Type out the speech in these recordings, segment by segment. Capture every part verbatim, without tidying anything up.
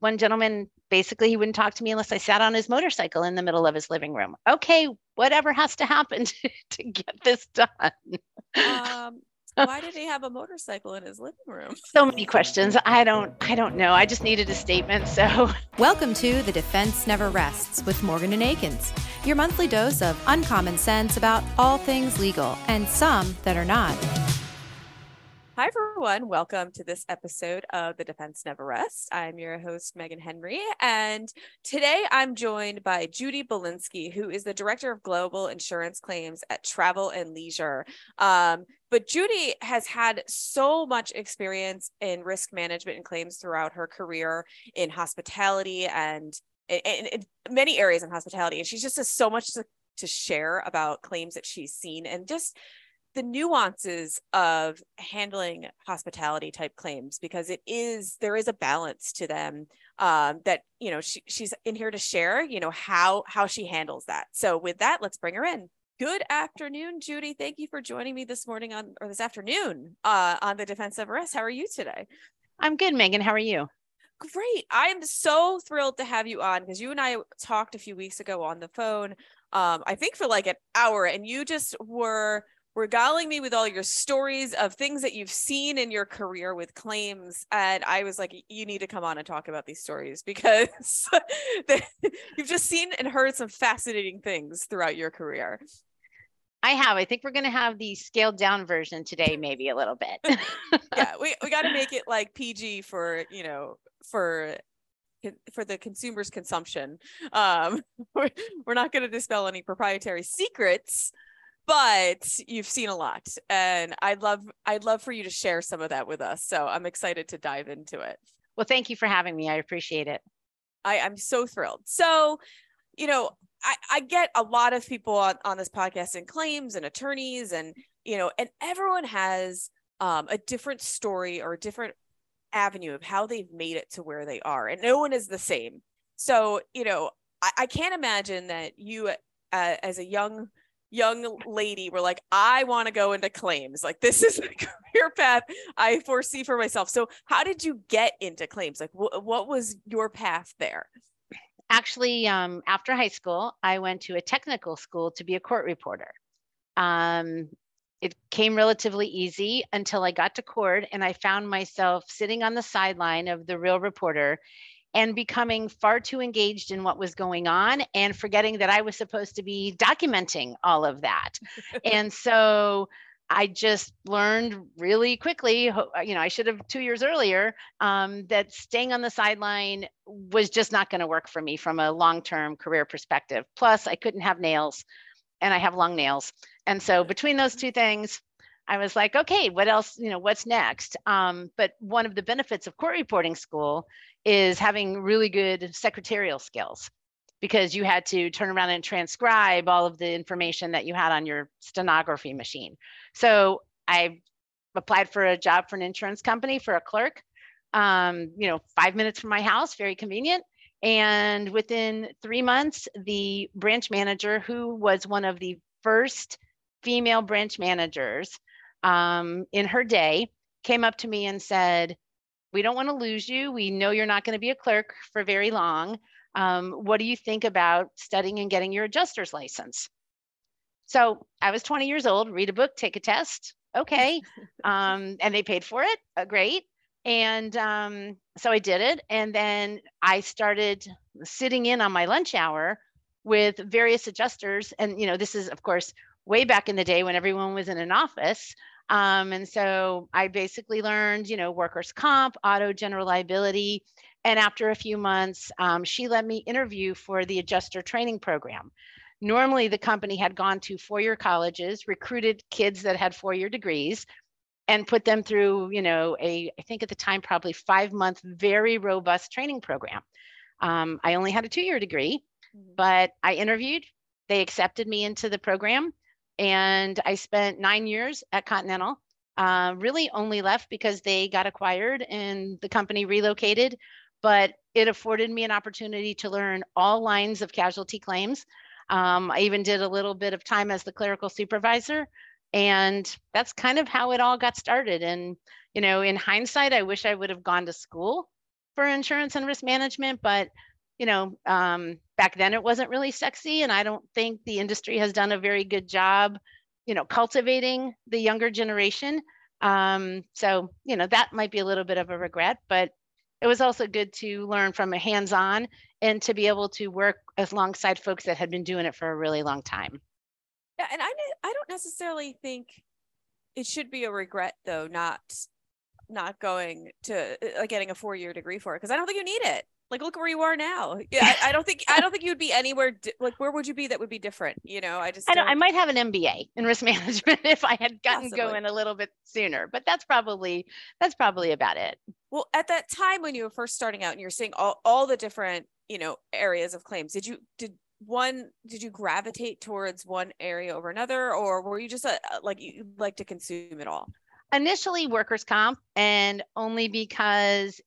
one gentleman, basically he wouldn't talk to me unless I sat on his motorcycle in the middle of his living room. Okay, whatever has to happen to, to get this done. Um, why did he have a motorcycle in his living room? So many questions. I don't, I don't know. I just needed a statement. So welcome to The Defense Never Rests with Morgan and Akins, your monthly dose of uncommon sense about all things legal and some that are not. Hi, everyone. Welcome to this episode of The Defense Never Rests. I'm your host, Megan Henry, and today I'm joined by Judy Balinski, who is the Director of Global Insurance Claims at Travel and Leisure. Um, but Judy has had so much experience in risk management and claims throughout her career in hospitality and in many areas in hospitality. And she just has so much to, to share about claims that she's seen and just the nuances of handling hospitality type claims, because it is, there is a balance to them um, that, you know, she, she's in here to share, you know, how, how she handles that. So with that, let's bring her in. Good afternoon, Judy. Thank you for joining me this morning on, or this afternoon uh, on The Defense Never Rests. How are you today? I'm good, Megan. How are you? Great. I'm so thrilled to have you on because you and I talked a few weeks ago on the phone, um, I think for like an hour, and you just were regaling me with all your stories of things that you've seen in your career with claims. And I was like, you need to come on and talk about these stories because you've just seen and heard some fascinating things throughout your career. I have. I think we're going to have the scaled down version today, maybe a little bit. yeah, we, we got to make it like P G for, you know, for for the consumer's consumption. Um, we're, we're not going to dispel any proprietary secrets, but you've seen a lot, and I'd love, I'd love for you to share some of that with us. So I'm excited to dive into it. Well, thank you for having me. I appreciate it. I, I'm so thrilled. So, you know, I, I get a lot of people on, on this podcast and claims and attorneys and, you know, and everyone has um, a different story or a different avenue of how they've made it to where they are. And no one is the same. So, you know, I, I can't imagine that you uh, as a young young lady were like, I want to go into claims. Like, this is the career path I foresee for myself. So how did you get into claims? Like, wh- what was your path there? Actually, um, after high school, I went to a technical school to be a court reporter. Um, it came relatively easy until I got to court and I found myself sitting on the sideline of The Real Reporter and becoming far too engaged in what was going on and forgetting that I was supposed to be documenting all of that. And so I just learned really quickly, you know, I should have two years earlier, um, that staying on the sideline was just not going to work for me from a long-term career perspective. Plus, I couldn't have nails and I have long nails. And so between those two things, I was like, okay, what else, you know, what's next? Um, but one of the benefits of court reporting school is having really good secretarial skills, because you had to turn around and transcribe all of the information that you had on your stenography machine. So I applied for a job for an insurance company for a clerk, um, you know, five minutes from my house, very convenient. And within three months, the branch manager, who was one of the first female branch managers, Um, in her day, came up to me and said, we don't want to lose you. We know you're not going to be a clerk for very long. Um, what do you think about studying and getting your adjuster's license? So I was twenty years old, read a book, take a test. Okay. um, and they paid for it. Uh, great. And um, so I did it. And then I started sitting in on my lunch hour with various adjusters. And, you know, this is, of course, way back in the day when everyone was in an office. Um, and so I basically learned, you know, workers' comp, auto, general liability. And after a few months, um, she let me interview for the adjuster training program. Normally, the company had gone to four-year colleges, recruited kids that had four-year degrees, and put them through, you know, a, I think at the time, probably five-month, very robust training program. Um, I only had a two-year degree, but I interviewed. They accepted me into the program. And I spent nine years at Continental, uh, really only left because they got acquired and the company relocated, but it afforded me an opportunity to learn all lines of casualty claims. Um, I even did a little bit of time as the clerical supervisor, and that's kind of how it all got started. And, you know, in hindsight, I wish I would have gone to school for insurance and risk management, but you know, um, back then it wasn't really sexy, and I don't think the industry has done a very good job, you know, cultivating the younger generation. Um, so, you know, that might be a little bit of a regret, but it was also good to learn from a hands-on and to be able to work alongside folks that had been doing it for a really long time. Yeah, and I, I don't necessarily think it should be a regret, though, not not going to uh, getting a four-year degree for it, because I don't think you need it. Like, look where you are now. Yeah, I, I don't think I don't think you'd be anywhere. Di- like, where would you be that would be different? You know, I just I, don't, don't... I might have an M B A in risk management if I had gotten Possibly. going a little bit sooner, but that's probably that's probably about it. Well, at that time when you were first starting out and you're seeing all all the different, you know, areas of claims, did you did one did you gravitate towards one area over another, or were you just a, like you like to consume it all? Initially, workers' comp, and only because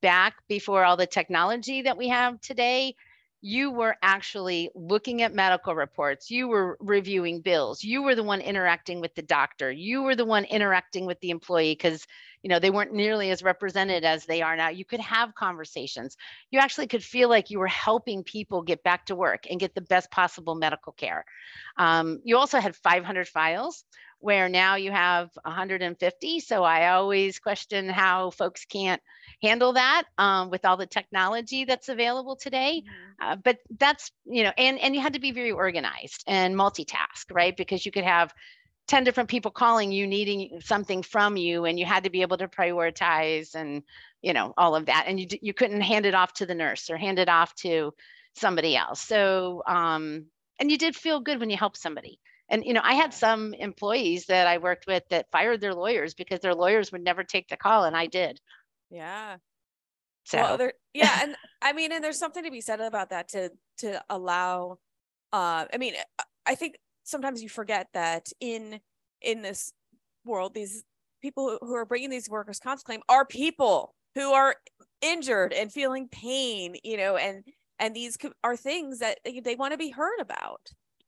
back before all the technology that we have today, you were actually looking at medical reports, you were reviewing bills, you were the one interacting with the doctor, you were the one interacting with the employee, because you know they weren't nearly as represented as they are now. You could have conversations. You actually could feel like you were helping people get back to work and get the best possible medical care. Um, you also had five hundred files, where now you have one hundred fifty. So I always question how folks can't handle that um, with all the technology that's available today. Uh, but that's, you know, and, and you had to be very organized and multitask, right? Because you could have ten different people calling you, needing something from you, and you had to be able to prioritize and, you know, all of that. And you, you couldn't hand it off to the nurse or hand it off to somebody else. So, um, and you did feel good when you helped somebody. And, you know, I had some employees that I worked with that fired their lawyers because their lawyers would never take the call. And I did. Yeah. So, well, there, yeah. And I mean, and there's something to be said about that, to, to allow, uh, I mean, I think sometimes you forget that in, in this world, these people who are bringing these workers' comp claim are people who are injured and feeling pain, you know, and, and these are things that they want to be heard about.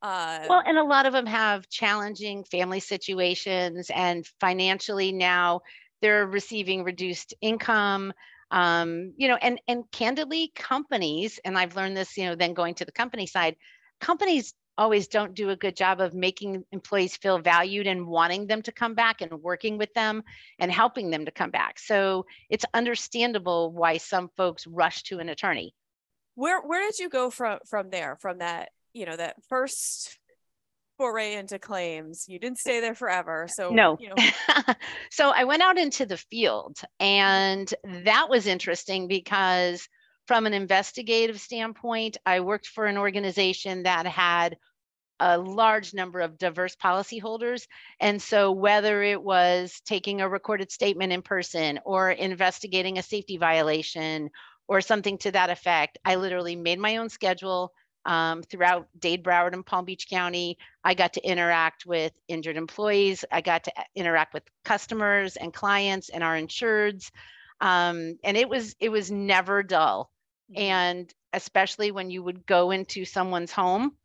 Uh, well, and a lot of them have challenging family situations, and financially now they're receiving reduced income, um, you know, and, and candidly companies, and I've learned this, you know, then going to the company side, companies always don't do a good job of making employees feel valued and wanting them to come back and working with them and helping them to come back. So it's understandable why some folks rush to an attorney. Where, where did you go from, from there, from that? You know, that first foray into claims, you didn't stay there forever. So, no. You know. So I went out into the field, and that was interesting because from an investigative standpoint, I worked for an organization that had a large number of diverse policyholders. And so whether it was taking a recorded statement in person or investigating a safety violation or something to that effect, I literally made my own schedule. Um, throughout Dade, Broward, and Palm Beach County, I got to interact with injured employees. I got to interact with customers and clients and our insureds. Um, and it was it was never dull. Mm-hmm. And especially when you would go into someone's home,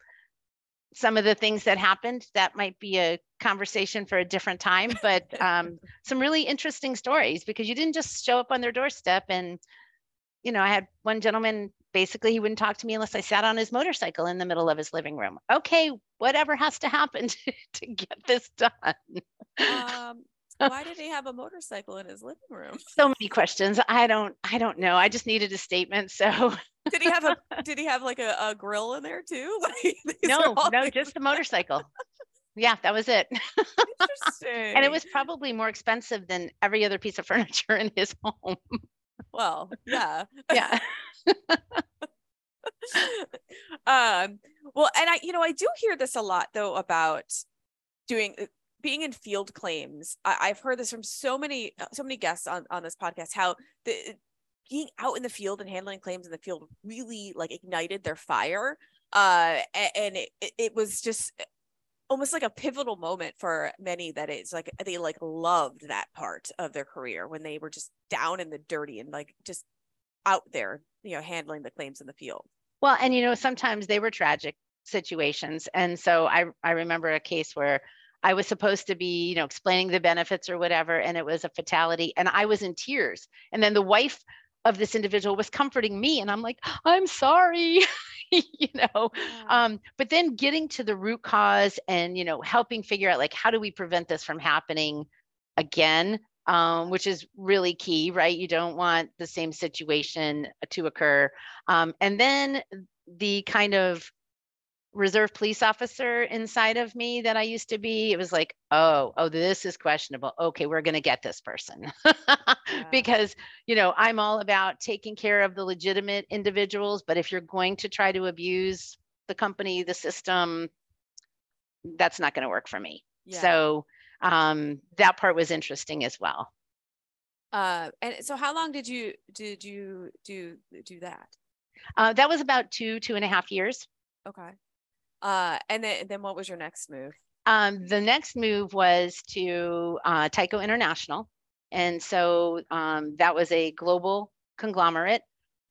some of the things that happened, that might be a conversation for a different time, but um, some really interesting stories, because you didn't just show up on their doorstep. And, you know, I had one gentleman, basically, he wouldn't talk to me unless I sat on his motorcycle in the middle of his living room. Okay, whatever has to happen to, to get this done. Um, why did he have a motorcycle in his living room? So many questions. I don't. I don't know. I just needed a statement. So did he have a? Did he have like a, a grill in there too? Like, no, no, things. Just the motorcycle. Yeah, that was it. Interesting. And it was probably more expensive than every other piece of furniture in his home. Well, yeah. Yeah. um, well, and I, you know, I do hear this a lot though, about doing, being in field claims. I, I've heard this from so many, so many guests on, on this podcast, how the, being out in the field and handling claims in the field really like ignited their fire. Uh, and, and it, it was just almost like a pivotal moment for many, that it's like, they like loved that part of their career when they were just down in the dirty and like just out there, you know, handling the claims in the field. Well, and, you know, sometimes they were tragic situations. And so I, I remember a case where I was supposed to be, you know, explaining the benefits or whatever, and it was a fatality and I was in tears. And then the wife of this individual was comforting me. And I'm like, I'm sorry, you know, yeah. um, but then getting to the root cause and, you know, helping figure out like, how do we prevent this from happening again, um, which is really key, right? You don't want the same situation to occur. Um, and then the kind of reserve police officer inside of me that I used to be, it was like, oh, oh, this is questionable. Okay, we're going to get this person yeah. because, you know, I'm all about taking care of the legitimate individuals. But if you're going to try to abuse the company, the system, that's not going to work for me. Yeah. So um, that part was interesting as well. Uh, and so how long did you, did you do, do that? Uh, that was about two, two and a half years. Okay. Uh, and then, then what was your next move? Um, the next move was to uh, Tyco International. And so um, that was a global conglomerate.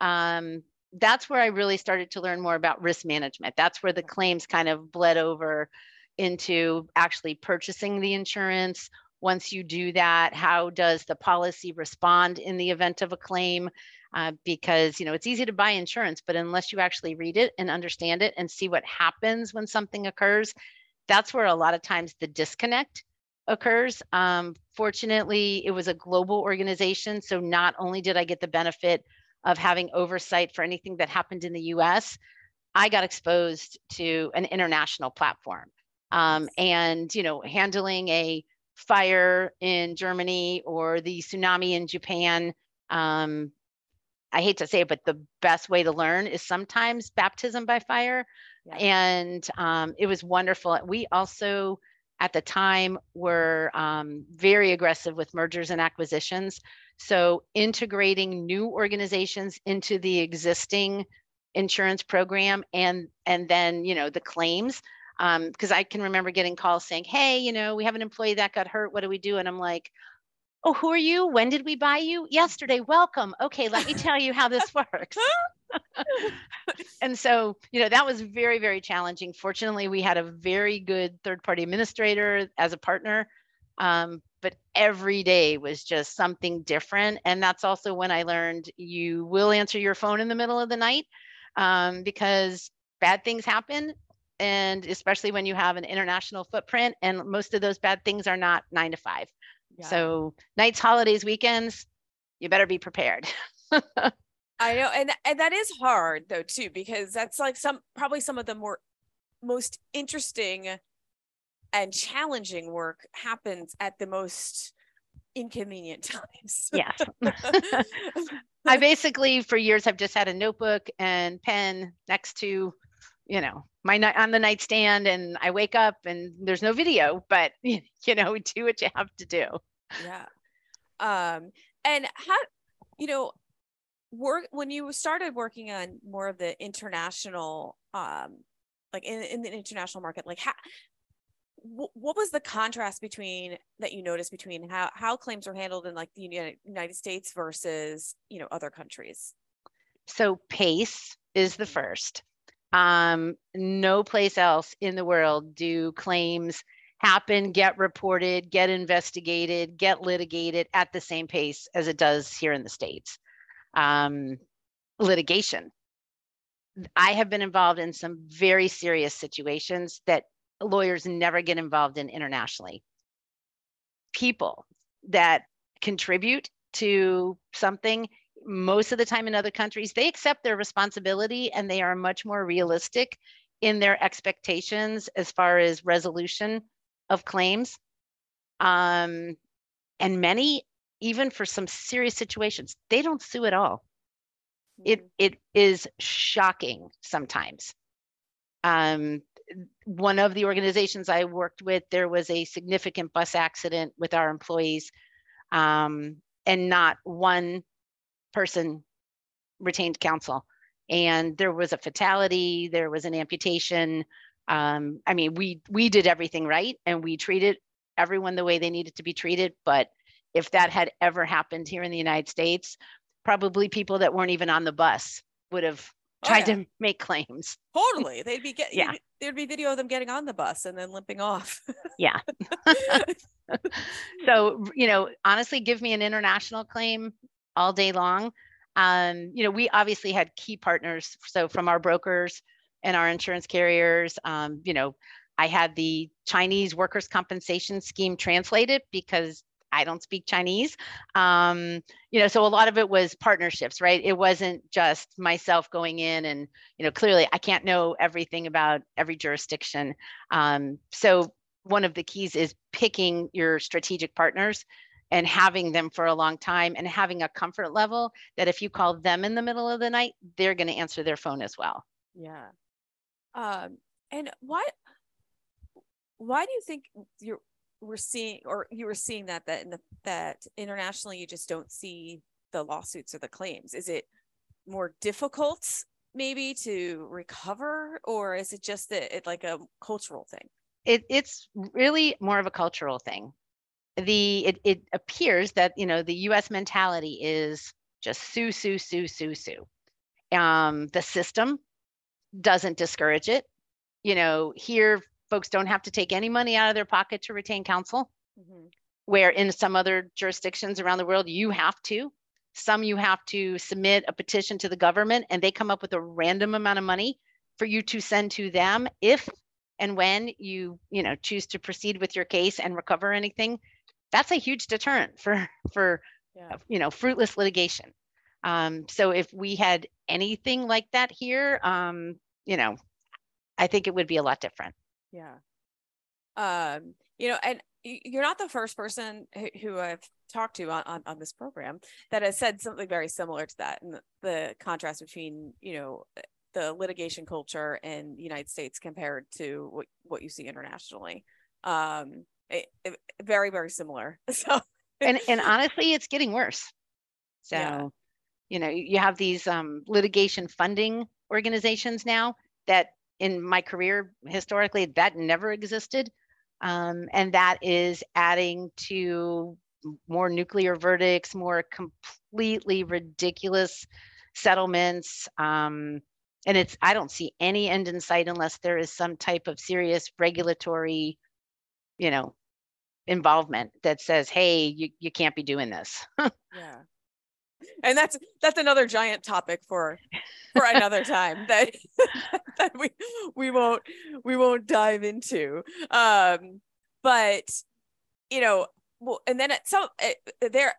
Um, that's where I really started to learn more about risk management. That's where the claims kind of bled over into actually purchasing the insurance. Once you do that, how does the policy respond in the event of a claim? Uh, because, you know, it's easy to buy insurance, but unless you actually read it and understand it and see what happens when something occurs, that's where a lot of times the disconnect occurs. Um, fortunately, it was a global organization. So not only did I get the benefit of having oversight for anything that happened in the U S, I got exposed to an international platform. Um, and, you know, handling a fire in Germany or the tsunami in Japan, um, I hate to say it, but the best way to learn is sometimes baptism by fire. Yeah. And um, it was wonderful. We also, at the time, were um, very aggressive with mergers and acquisitions. So integrating new organizations into the existing insurance program and and then, you know, the claims. Because um, I can remember getting calls saying, hey, you know, we have an employee that got hurt. What do we do? And I'm like, oh, who are you? When did we buy you? Yesterday. Welcome. Okay, let me tell you how this works. And so, you know, that was very, very challenging. Fortunately, we had a very good third-party administrator as a partner, um, but every day was just something different. And that's also when I learned you will answer your phone in the middle of the night um, because bad things happen. And especially when you have an international footprint, and most of those bad things are not nine to five. Yeah. So nights, holidays, weekends, you better be prepared. I know. And, and that is hard though, too, because that's like some, probably some of the more most interesting and challenging work happens at the most inconvenient times. Yeah. I basically, for years, I've just had a notebook and pen next to, you know, my night on the nightstand, and I wake up and there's no video, but you know, do what you have to do. Yeah. Um, and how, you know, work when you started working on more of the international, um, like in, in the international market, like how, wh- what was the contrast between that you noticed between how, how claims were handled in like the United, United States versus, you know, other countries? So pace is the first. Um, no place else in the world do claims happen, get reported, get investigated, get litigated at the same pace as it does here in the States. Um, litigation. I have been involved in some very serious situations that lawyers never get involved in internationally. People that contribute to something, most of the time in other countries, they accept their responsibility and they are much more realistic in their expectations as far as resolution of claims. Um, and many, even for some serious situations, they don't sue at all. It, it is shocking sometimes. Um, one of the organizations I worked with, there was a significant bus accident with our employees, um, and not one person retained counsel, and there was a fatality, there was an amputation. Um, I mean, we we did everything right, and we treated everyone the way they needed to be treated. But if that had ever happened here in the United States, probably people that weren't even on the bus would have tried oh, yeah. to make claims. Totally, they'd be getting. Yeah. There'd be video of them getting on the bus and then limping off. Yeah. So, you know, honestly, give me an international claim all day long. Um, you know, we obviously had key partners. So from our brokers and our insurance carriers, um, you know, I had the Chinese workers' compensation scheme translated because I don't speak Chinese. Um, you know, so a lot of it was partnerships, right? It wasn't just myself going in and, you know, clearly I can't know everything about every jurisdiction. Um, so one of the keys is picking your strategic partners and having them for a long time and having a comfort level that if you call them in the middle of the night, they're going to answer their phone as well. Yeah. Um, and why, why do you think you're, we're seeing, or you were seeing that, that, in the, that internationally, you just don't see the lawsuits or the claims? Is it more difficult maybe to recover, or is it just that it like a cultural thing? It, it's really more of a cultural thing. The, it, it appears that, you know, the U S mentality is just sue, sue, sue, sue, sue. Um, the system doesn't discourage it. You know, here, folks don't have to take any money out of their pocket to retain counsel, mm-hmm. where in some other jurisdictions around the world, you have to. Some you have to submit a petition to the government and they come up with a random amount of money for you to send to them if and when you, you know, choose to proceed with your case and recover anything. That's a huge deterrent for, for yeah. you know, fruitless litigation. Um, so if we had anything like that here, um, you know, I think it would be a lot different. Yeah. Um, you know, and you're not the first person who, who I've talked to on, on, on this program that has said something very similar to that, and the, the contrast between, you know, the litigation culture in the United States compared to what, what you see internationally. Um, it, it, very, very similar. So, and, and honestly, it's getting worse. So, yeah. you know, you have these um, litigation funding organizations now that, in my career, historically, that never existed. Um, and that is adding to more nuclear verdicts, more completely ridiculous settlements. Um, and it's, I don't see any end in sight unless there is some type of serious regulatory, you know, involvement that says, hey, you, you can't be doing this. Yeah. And that's that's another giant topic for for another time that that we we won't we won't dive into. Um, but you know, well, and then at some there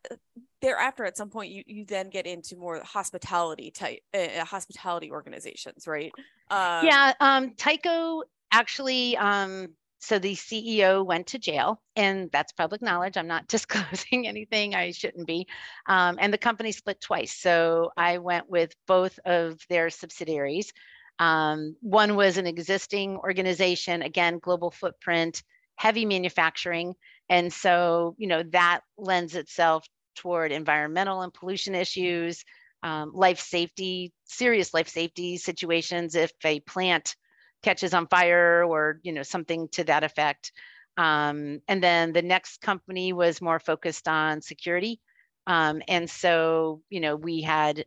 thereafter at some point you you then get into more hospitality type uh, hospitality organizations, right? Um, yeah, um, Tyco actually. Um, So the C E O went to jail, and that's public knowledge. I'm not disclosing anything I shouldn't be. Um, and the company split twice. So I went with both of their subsidiaries. Um, one was an existing organization, again, global footprint, heavy manufacturing. And so, you know, that lends itself toward environmental and pollution issues, um, life safety, serious life safety situations if a plant catches on fire or, you know, something to that effect. Um, and then the next company was more focused on security. Um, and so, you know, we had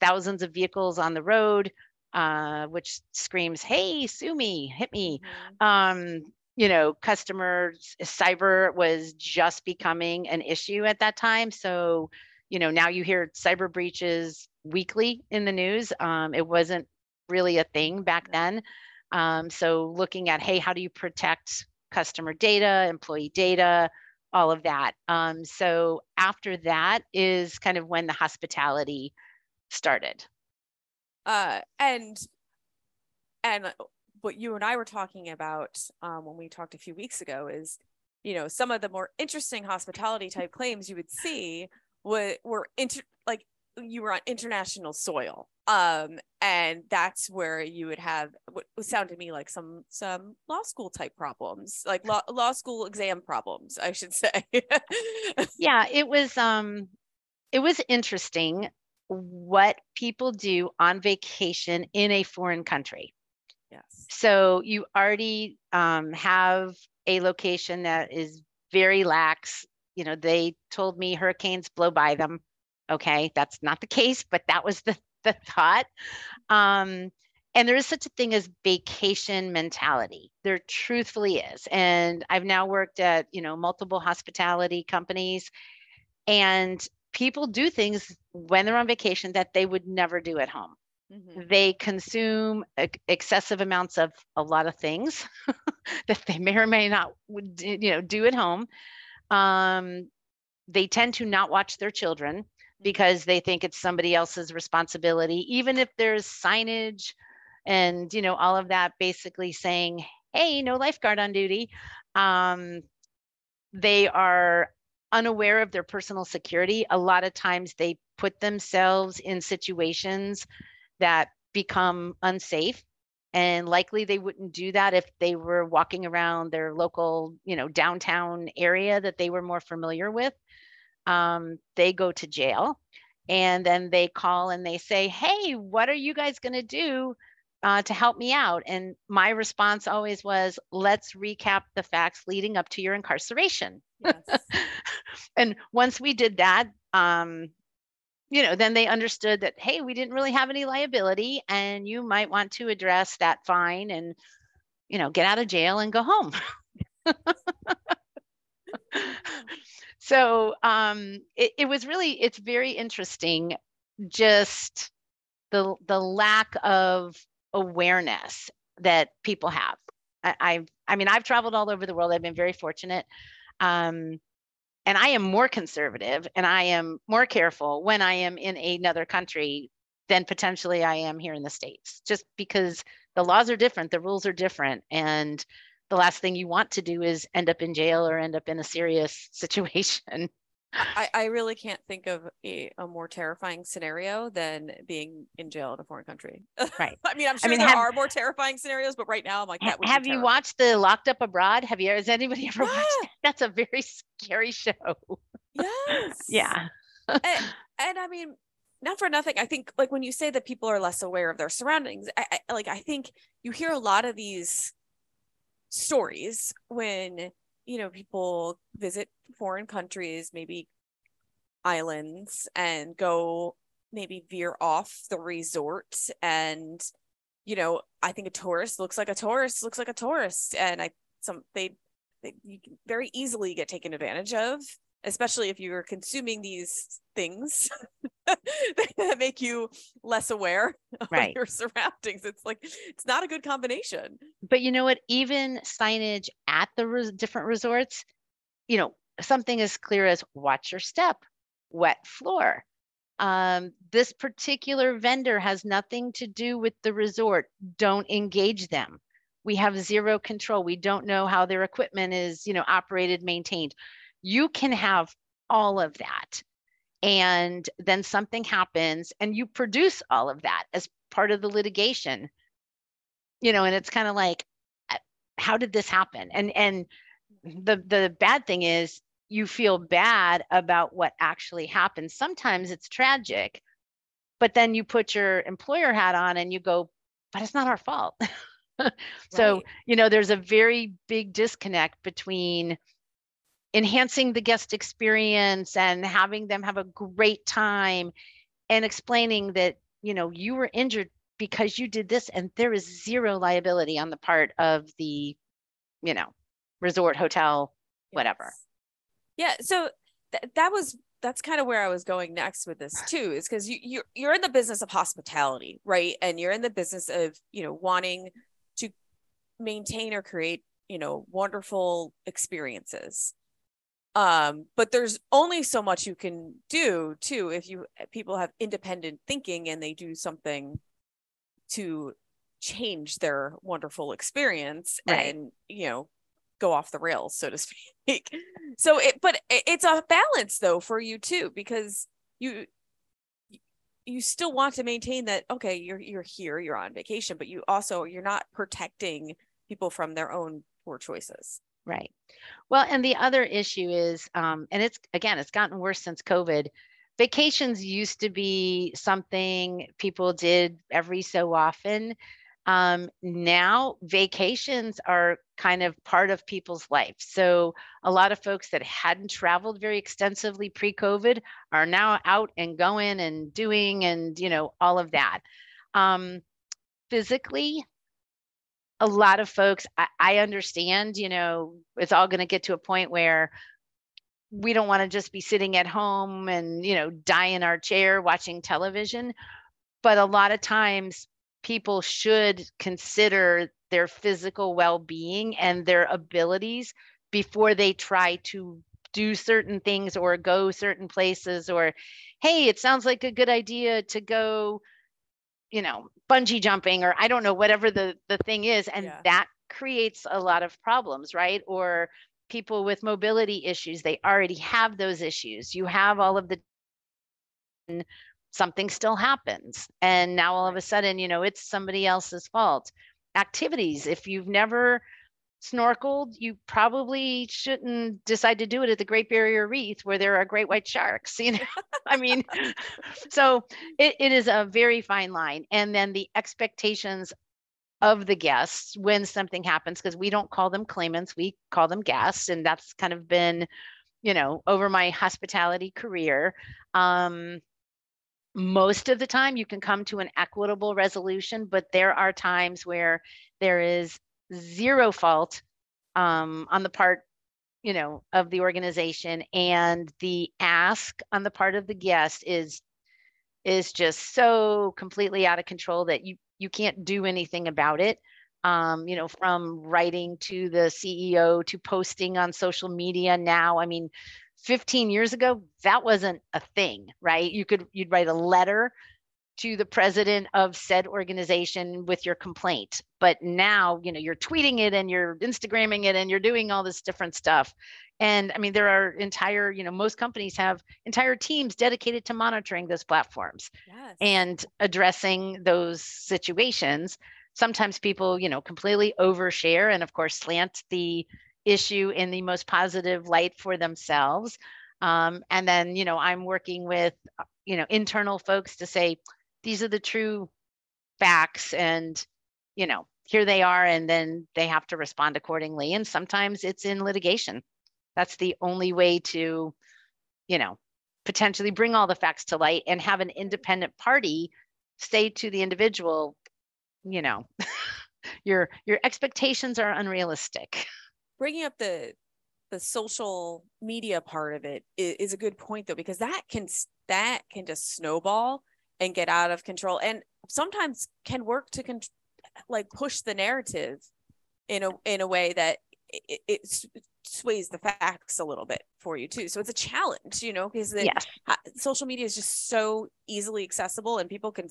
thousands of vehicles on the road, uh, which screams, hey, sue me, hit me. Mm-hmm. Um, you know, customer cyber was just becoming an issue at that time. So, you know, now you hear cyber breaches weekly in the news. Um, it wasn't really a thing back then. Um, so looking at, hey, how do you protect customer data, employee data, all of that. Um, so after that is kind of when the hospitality started. Uh, and, and what you and I were talking about, um, when we talked a few weeks ago is, you know, some of the more interesting hospitality type claims you would see were, were inter- like you were on international soil. Um, and that's where you would have what sounded to me like some, some law school type problems, like law, law school exam problems, I should say. Yeah, it was, um, it was interesting what people do on vacation in a foreign country. Yes. So you already, um, have a location that is very lax. You know, they told me hurricanes blow by them. Okay. That's not the case, but that was the the thought. Um, and there is such a thing as vacation mentality. There truthfully is. And I've now worked at, you know, multiple hospitality companies, and people do things when they're on vacation that they would never do at home. Mm-hmm. They consume ex- excessive amounts of a lot of things that they may or may not would, you know, do at home. Um, they tend to not watch their children because they think it's somebody else's responsibility, even if there's signage and, you know, all of that basically saying, hey, no lifeguard on duty. Um, they are unaware of their personal security. A lot of times they put themselves in situations that become unsafe, and likely they wouldn't do that if they were walking around their local, you know, downtown area that they were more familiar with. Um, they go to jail, and then they call and they say, hey, what are you guys going to do uh, to help me out? And my response always was, let's recap the facts leading up to your incarceration. Yes. And once we did that, um, you know, then they understood that, hey, we didn't really have any liability, and you might want to address that fine and, you know, get out of jail and go home. So um, it, it was really, it's very interesting, just the the lack of awareness that people have. I, I, I mean, I've traveled all over the world. I've been very fortunate. Um, and I am more conservative and I am more careful when I am in another country than potentially I am here in the States, just because the laws are different, the rules are different. And the last thing you want to do is end up in jail or end up in a serious situation. I, I really can't think of a, a more terrifying scenario than being in jail in a foreign country. Right. I mean, I'm sure I mean, there have, are more terrifying scenarios, but right now I'm like, that would have be you watched the Locked Up Abroad? Have you, has anybody ever yeah. watched that? That's a very scary show. Yes. Yeah. and, and I mean, not for nothing. I think like when you say that people are less aware of their surroundings, I, I, like I think you hear a lot of these stories when, you know, people visit foreign countries, maybe islands, and go maybe veer off the resort. And, you know, I think a tourist looks like a tourist looks like a tourist. And I, some, they, they you can very easily get taken advantage of, especially if you're consuming these things that make you less aware of right. your surroundings. It's like, it's not a good combination. But you know what, even signage at the res- different resorts, you know, something as clear as watch your step, wet floor. Um, this particular vendor has nothing to do with the resort. Don't engage them. We have zero control. We don't know how their equipment is, you know, operated, maintained. You can have all of that, and then something happens and you produce all of that as part of the litigation, you know, and it's kind of like, how did this happen? And, and the, the bad thing is you feel bad about what actually happened. Sometimes it's tragic, but then you put your employer hat on and you go, but it's not our fault. So, right. you know, there's a very big disconnect between enhancing the guest experience and having them have a great time, and explaining that, you know, you were injured because you did this, and there is zero liability on the part of the, you know, resort, hotel, whatever. Yes. Yeah. So th- that was, that's kind of where I was going next with this too, is because you, you're, you're in the business of hospitality, right? And you're in the business of, you know, wanting to maintain or create, you know, wonderful experiences. Um, but there's only so much you can do too, if you, people have independent thinking and they do something to change their wonderful experience right. and, you know, go off the rails, so to speak. So it, but it's a balance though for you too, because you, you still want to maintain that, okay, you're, you're here, you're on vacation, but you also, you're not protecting people from their own poor choices. Right. Well, and the other issue is, um, and it's, again, it's gotten worse since COVID. Vacations used to be something people did every so often. Um, now vacations are kind of part of people's life. So a lot of folks that hadn't traveled very extensively pre-COVID are now out and going and doing and, you know, all of that. Um, physically, a lot of folks, I, I understand, you know, it's all going to get to a point where we don't want to just be sitting at home and, you know, die in our chair watching television. But a lot of times people should consider their physical well-being and their abilities before they try to do certain things or go certain places, or, hey, it sounds like a good idea to go, you know, bungee jumping, or I don't know, whatever the, the thing is. And yeah. that creates a lot of problems, right? Or people with mobility issues, they already have those issues. You have all of the, and something still happens. And now all of a sudden, you know, it's somebody else's fault. Activities, if you've never snorkeled, you probably shouldn't decide to do it at the Great Barrier Reef where there are great white sharks, you know, I mean, so it, it is a very fine line. And then the expectations of the guests when something happens, because we don't call them claimants, we call them guests. And that's kind of been, you know, over my hospitality career. Um, most of the time you can come to an equitable resolution, but there are times where there is zero fault um, on the part, you know, of the organization, and the ask on the part of the guest is is just so completely out of control that you you can't do anything about it. Um, you know, from writing to the C E O to posting on social media now. I mean, fifteen years ago, that wasn't a thing, right? You could you'd write a letter to the president of said organization with your complaint. But now, you know, you're tweeting it and you're Instagramming it and you're doing all this different stuff. And I mean, there are entire, you know, most companies have entire teams dedicated to monitoring those platforms yes. and addressing those situations. Sometimes people, you know, completely overshare and of course slant the issue in the most positive light for themselves. Um, and then, you know, I'm working with, you know, internal folks to say, these are the true facts and, you know, here they are, and then they have to respond accordingly. And sometimes it's in litigation. That's the only way to, you know, potentially bring all the facts to light and have an independent party say to the individual, you know, your, your expectations are unrealistic. Bringing up the, the social media part of it is, is a good point though, because that can, that can just snowball and get out of control, and sometimes can work to con- like push the narrative in a in a way that it, it sways the facts a little bit for you too. So it's a challenge, you know, because yes. social media is just so easily accessible, and people can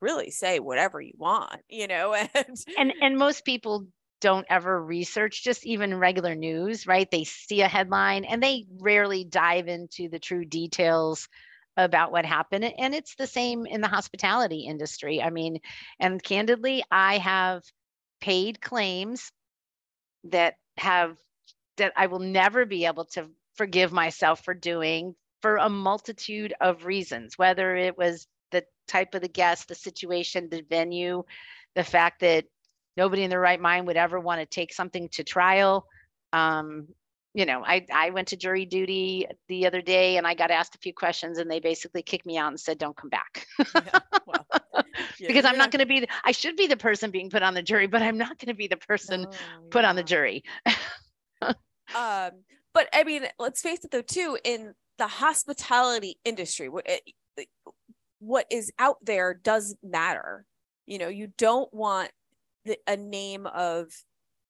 really say whatever you want, you know. And and, and most people don't ever research just even regular news, right? They see a headline and they rarely dive into the true details about what happened. And it's the same in the hospitality industry. I mean, and candidly, I have paid claims that have, that I will never be able to forgive myself for doing for a multitude of reasons, whether it was the type of the guest, the situation, the venue, the fact that nobody in their right mind would ever want to take something to trial. Um, You know, I, I went to jury duty the other day and I got asked a few questions and they basically kicked me out and said, don't come back. yeah, well, yeah, because I'm not going to be, the, I should be the person being put on the jury, but I'm not going to be the person oh, put yeah. on the jury. um, But I mean, let's face it though, too, in the hospitality industry, what is out there does matter. You know, you don't want the, a name of,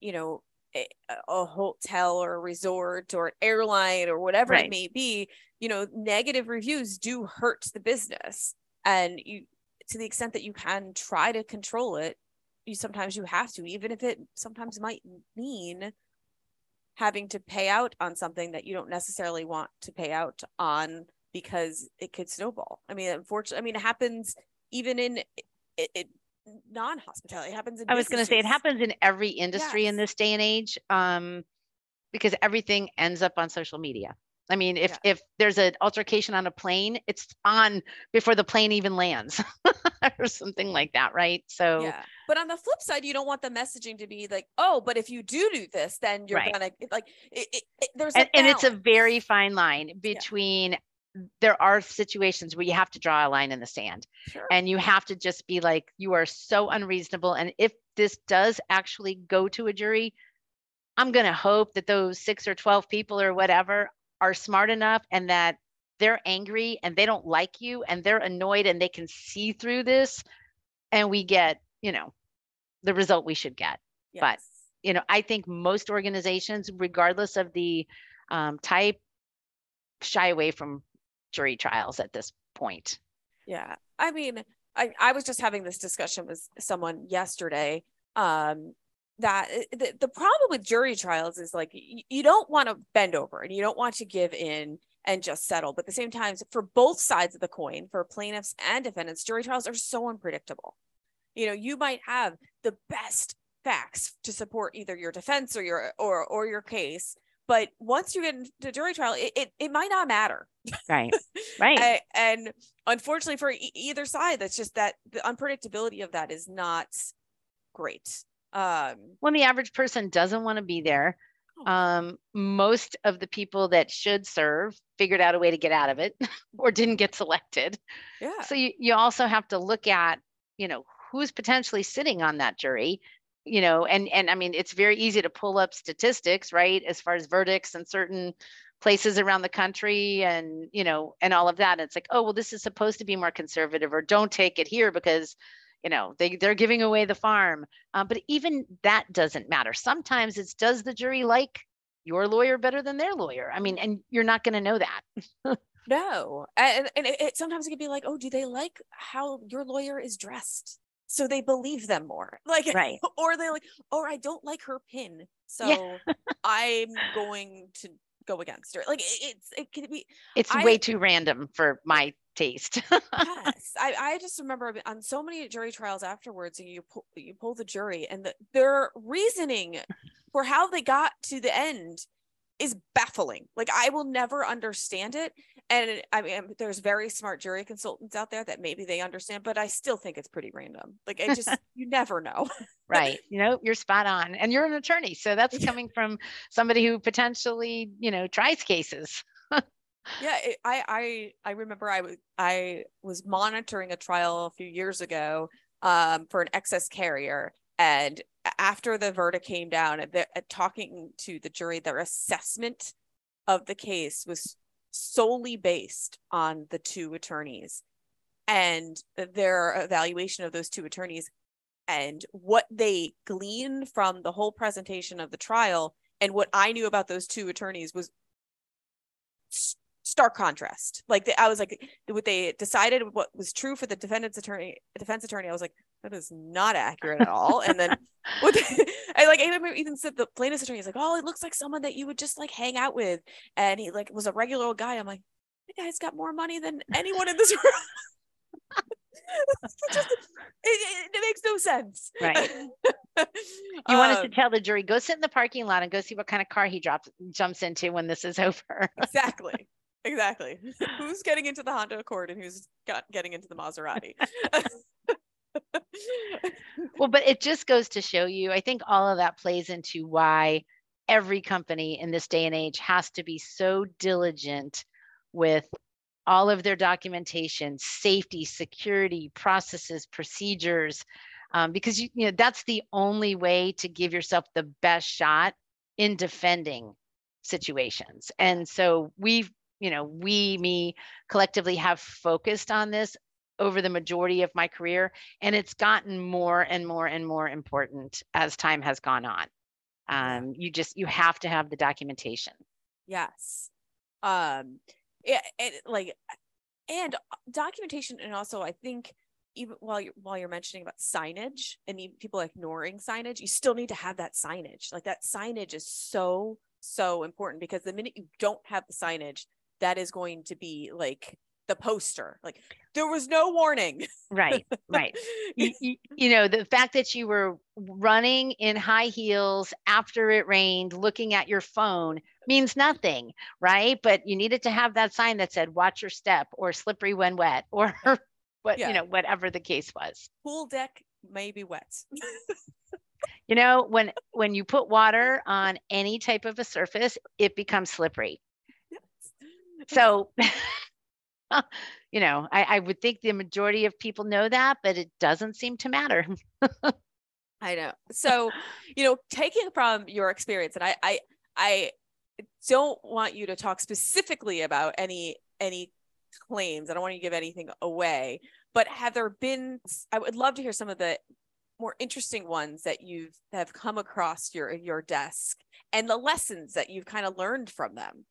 you know, A, a hotel or a resort or an airline or whatever right. it may be, you know, negative reviews do hurt the business. And you, to the extent that you can try to control it, you sometimes you have to, even if it sometimes might mean having to pay out on something that you don't necessarily want to pay out on because it could snowball. I mean, unfortunately, I mean, it happens even in it, it non-hospitality. It happens in I was going to say it happens in every industry yes. in this day and age, um, because everything ends up on social media. I mean, if yeah. if there's an altercation on a plane, it's on before the plane even lands or something like that, right? So, yeah. But on the flip side, you don't want the messaging to be like, oh, but if you do do this, then you're right. gonna like it, it, it, there's and, and it's a very fine line between. Yeah. There are situations where you have to draw a line in the sand sure. and you have to just be like, you are so unreasonable. And if this does actually go to a jury, I'm going to hope that those six or twelve people or whatever are smart enough and that they're angry and they don't like you and they're annoyed and they can see through this, and we get, you know, the result we should get. Yes. But, you know, I think most organizations, regardless of the um, type, shy away from jury trials at this point. Yeah. I mean, I, I was just having this discussion with someone yesterday, um, that the, the problem with jury trials is like, you, you don't want to bend over and you don't want to give in and just settle. But at the same time, for both sides of the coin, for plaintiffs and defendants, jury trials are so unpredictable. You know, you might have the best facts to support either your defense or your, or, or your case. But once you get into jury trial, it, it, it might not matter. Right, right. and, and unfortunately for e- either side, that's just that the unpredictability of that is not great. Um, when the average person doesn't want to be there, um, most of the people that should serve figured out a way to get out of it or didn't get selected. Yeah. So you, you also have to look at, you know, who's potentially sitting on that jury. You know, and, and I mean, it's very easy to pull up statistics, right? As far as verdicts in certain places around the country and, you know, and all of that. And it's like, oh, well, this is supposed to be more conservative, or don't take it here because, you know, they, they're giving away the farm. Uh, but even that doesn't matter. Sometimes it's, does the jury like your lawyer better than their lawyer? I mean, and you're not going to know that. No. And, and it, it, sometimes it can be like, oh, do they like how your lawyer is dressed? So they believe them more, like, right. Or they like, or I don't like her pin, so yeah. I'm going to go against her. Like it, it's, it can be, it's I, way too random for my taste. Yes, I, I just remember on so many jury trials afterwards, and you pull, you pull the jury, and the, their reasoning for how they got to the end is baffling. Like I will never understand it. And I mean, there's very smart jury consultants out there that maybe they understand, but I still think it's pretty random. Like I just, you never know. Right. You know, you're spot on, and you're an attorney. So that's coming from somebody who potentially, you know, tries cases. Yeah. It, I, I, I remember I was, I was monitoring a trial a few years ago um, for an excess carrier. And after the verdict came down, the, uh, talking to the jury, their assessment of the case was solely based on the two attorneys and their evaluation of those two attorneys and what they gleaned from the whole presentation of the trial. And what I knew about those two attorneys was st- stark contrast. Like the, I was like, what they decided, what was true for the defendant's attorney, defense attorney, I was like, that is not accurate at all. And then what the, I like, I even said the plaintiff's attorney is like, oh, it looks like someone that you would just like hang out with. And he like was a regular old guy. I'm like, that guy's got more money than anyone in this room. it, just, it, it, it makes no sense. Right. You want us um, to tell the jury, go sit in the parking lot and go see what kind of car he drops, jumps into when this is over. Exactly. Exactly. Who's getting into the Honda Accord and who's got getting into the Maserati? Well, but it just goes to show you, I think all of that plays into why every company in this day and age has to be so diligent with all of their documentation, safety, security, processes, procedures, um, because you, you know, that's the only way to give yourself the best shot in defending situations. And so we've, you know, we, me collectively have focused on this over the majority of my career. And it's gotten more and more and more important as time has gone on. Um, you just, you have to have the documentation. Yes. Um, it, it, like, and documentation. And also I think even while you're, while you're mentioning about signage and even people ignoring signage, you still need to have that signage. Like that signage is so, so important, because the minute you don't have the signage, that is going to be like the poster, like there was no warning. Right, right. You, you, you know, the fact that you were running in high heels after it rained, looking at your phone means nothing, right? But you needed to have that sign that said, watch your step, or slippery when wet, or what, yeah. You know, whatever the case was. Pool deck may be wet. You know, when, when you put water on any type of a surface, it becomes slippery. Yes. So... You know, I, I would think the majority of people know that, but it doesn't seem to matter. I know. So, you know, taking from your experience, and I, I, I, don't want you to talk specifically about any any claims. I don't want you to give anything away, but have there been, I would love to hear some of the more interesting ones that you've have come across your your desk and the lessons that you've kind of learned from them.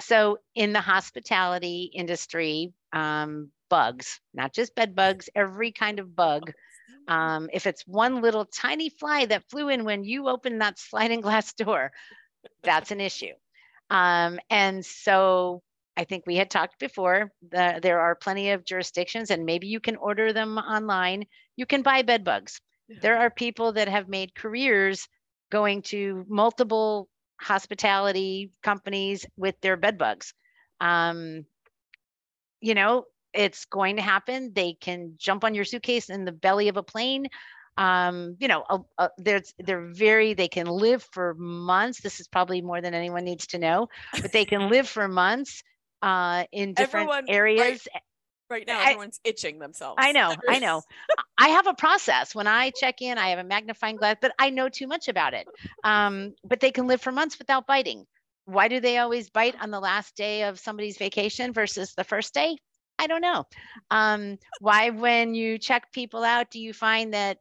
So in the hospitality industry, um, bugs, not just bed bugs, every kind of bug. Um, if it's one little tiny fly that flew in when you opened that sliding glass door, that's an issue. Um, and so I think we had talked before, the, there are plenty of jurisdictions, and maybe you can order them online. You can buy bed bugs. Yeah. There are people that have made careers going to multiple hospitality companies with their bed bugs. Um, you know, it's going to happen. They can jump on your suitcase in the belly of a plane. Um, you know, a, a, they're, they're very, they can live for months. This is probably more than anyone needs to know, but they can live for months. Uh, in different everyone, areas. Right, right now, everyone's I, itching themselves. I know, I know. I have a process. When I check in, I have a magnifying glass, but I know too much about it. Um, but they can live for months without biting. Why do they always bite on the last day of somebody's vacation versus the first day? I don't know. Um, why, when you check people out, do you find that,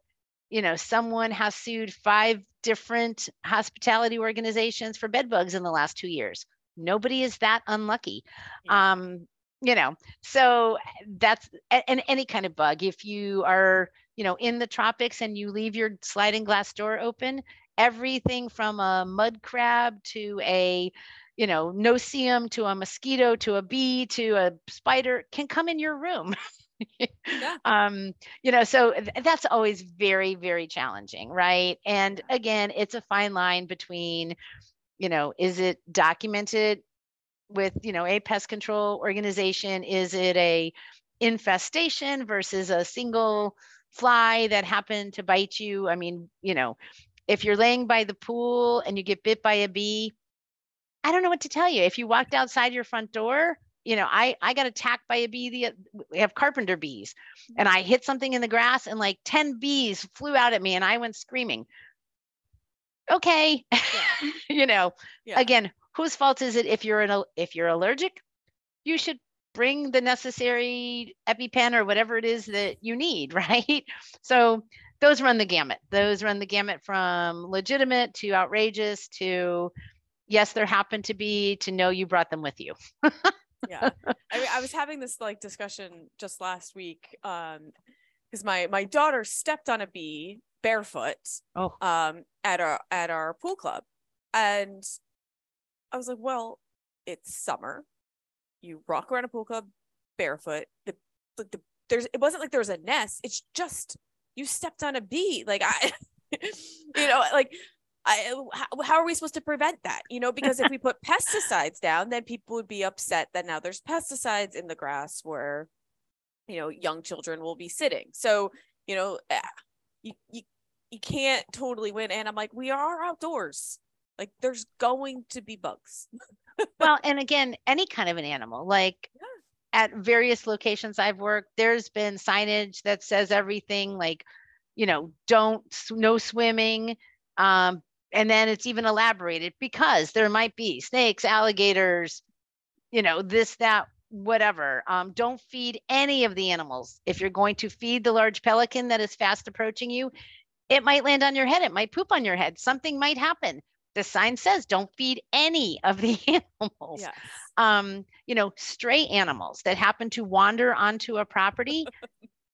you know, someone has sued five different hospitality organizations for bed bugs in the last two years? Nobody is that unlucky. Yeah. Um, you know, so that's, and any kind of bug, if you are, you know, in the tropics and you leave your sliding glass door open, everything from a mud crab to a, you know, noceum to a mosquito to a bee to a spider can come in your room. Yeah. um, you know, so th- that's always very, very challenging, right? And again, it's a fine line between, you know, is it documented with, you know, a pest control organization? Is it a infestation versus a single fly that happened to bite you? I mean, you know, if you're laying by the pool and you get bit by a bee, I don't know what to tell you. If you walked outside your front door, you know, I, I got attacked by a bee. The, we have carpenter bees, and I hit something in the grass and like ten bees flew out at me and I went screaming. Okay. Yeah. you know, yeah. Again, whose fault is it if you're an, if you're allergic? You should bring the necessary EpiPen or whatever it is that you need, right? So those run the gamut. Those run the gamut from legitimate to outrageous to, yes, there happened to be, to no, you brought them with you. Yeah. I mean, I was having this like discussion just last week um, because my, my daughter stepped on a bee barefoot oh. um, at our, at our pool club. And I was like, well, it's summer. You rock around a pool club barefoot. The, the, the there's, it wasn't like there was a nest. It's just, you stepped on a bee. Like I, you know, like I, how, how are we supposed to prevent that? You know, because if we put pesticides down, then people would be upset that now there's pesticides in the grass where, you know, young children will be sitting. So, you know, you, you, you can't totally win. And I'm like, we are outdoors. Like there's going to be bugs. Well, and again, any kind of an animal, like yeah. At various locations I've worked, there's been signage that says everything like, you know, don't, no swimming. Um, and then it's even elaborated because there might be snakes, alligators, you know, this, that, whatever. Um, don't feed any of the animals. If you're going to feed the large pelican that is fast approaching you, it might land on your head. It might poop on your head. Something might happen. The sign says don't feed any of the animals, yes. um, you know, stray animals that happen to wander onto a property.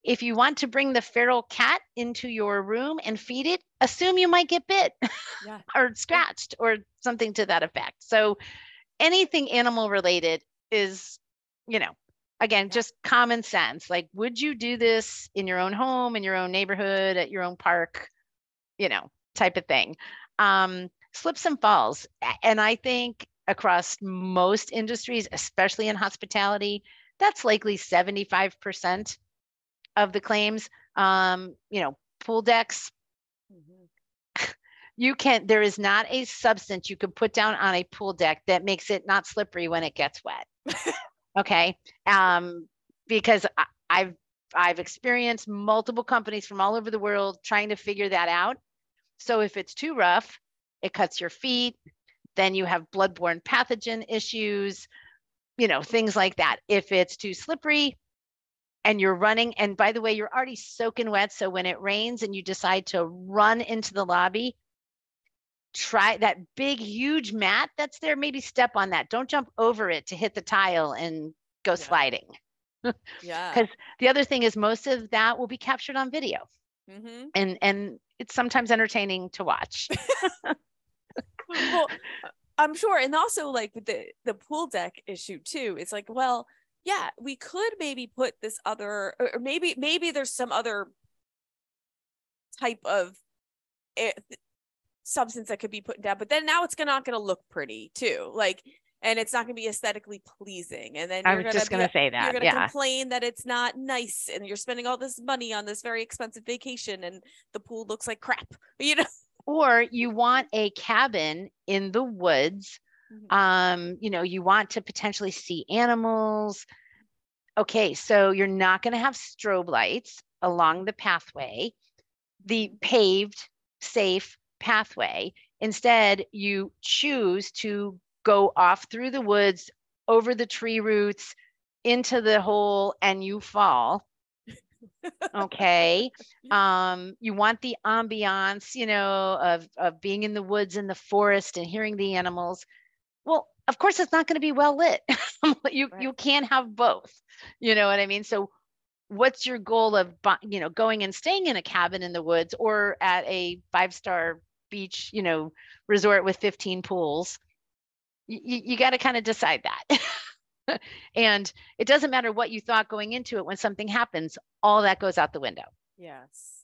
If you want to bring the feral cat into your room and feed it, assume you might get bit yeah. or scratched or something to that effect. So anything animal related is, you know, again, yeah. just common sense. Like, would you do this in your own home, in your own neighborhood, at your own park, you know, type of thing. Um, slips and falls. And I think across most industries, especially in hospitality, that's likely seventy-five percent of the claims. Um, you know, pool decks, mm-hmm. you can't, there is not a substance you could put down on a pool deck that makes it not slippery when it gets wet. Okay. Um, because I, I've, I've experienced multiple companies from all over the world trying to figure that out. So if it's too rough, it cuts your feet, Then you have bloodborne pathogen issues, you know, things like that. If it's too slippery and you're running, and by the way, you're already soaking wet. So when it rains and you decide to run into the lobby, try that big, huge mat that's there. Maybe step on that. Don't jump over it to hit the tile and go yeah. sliding. Yeah. Because the other thing is most of that will be captured on video. Mm-hmm. And, and it's sometimes entertaining to watch. Well, I'm sure. And also like with the, the pool deck issue too, it's like, well, yeah, we could maybe put this other, or maybe, maybe there's some other type of substance that could be put down, but then now it's not going to look pretty too. Like, and it's not going to be aesthetically pleasing. And then you're I was gonna just going to say that you're going to yeah. complain that it's not nice, and you're spending all this money on this very expensive vacation, and the pool looks like crap, you know. Or you want a cabin in the woods. Mm-hmm. Um, you know, you want to potentially see animals. Okay, so you're not going to have strobe lights along the pathway, the paved, safe pathway. Instead, you choose to go off through the woods, over the tree roots, into the hole, and you fall. Okay. Um, you want the ambiance, you know, of, of being in the woods and the forest and hearing the animals. Well, of course, it's not going to be well lit. you right. you can't have both. You know what I mean? So what's your goal of, you know, going and staying in a cabin in the woods or at a five-star beach, you know, resort with fifteen pools? You, you got to kind of decide that. And it doesn't matter what you thought going into it. When something happens, all that goes out the window. Yes.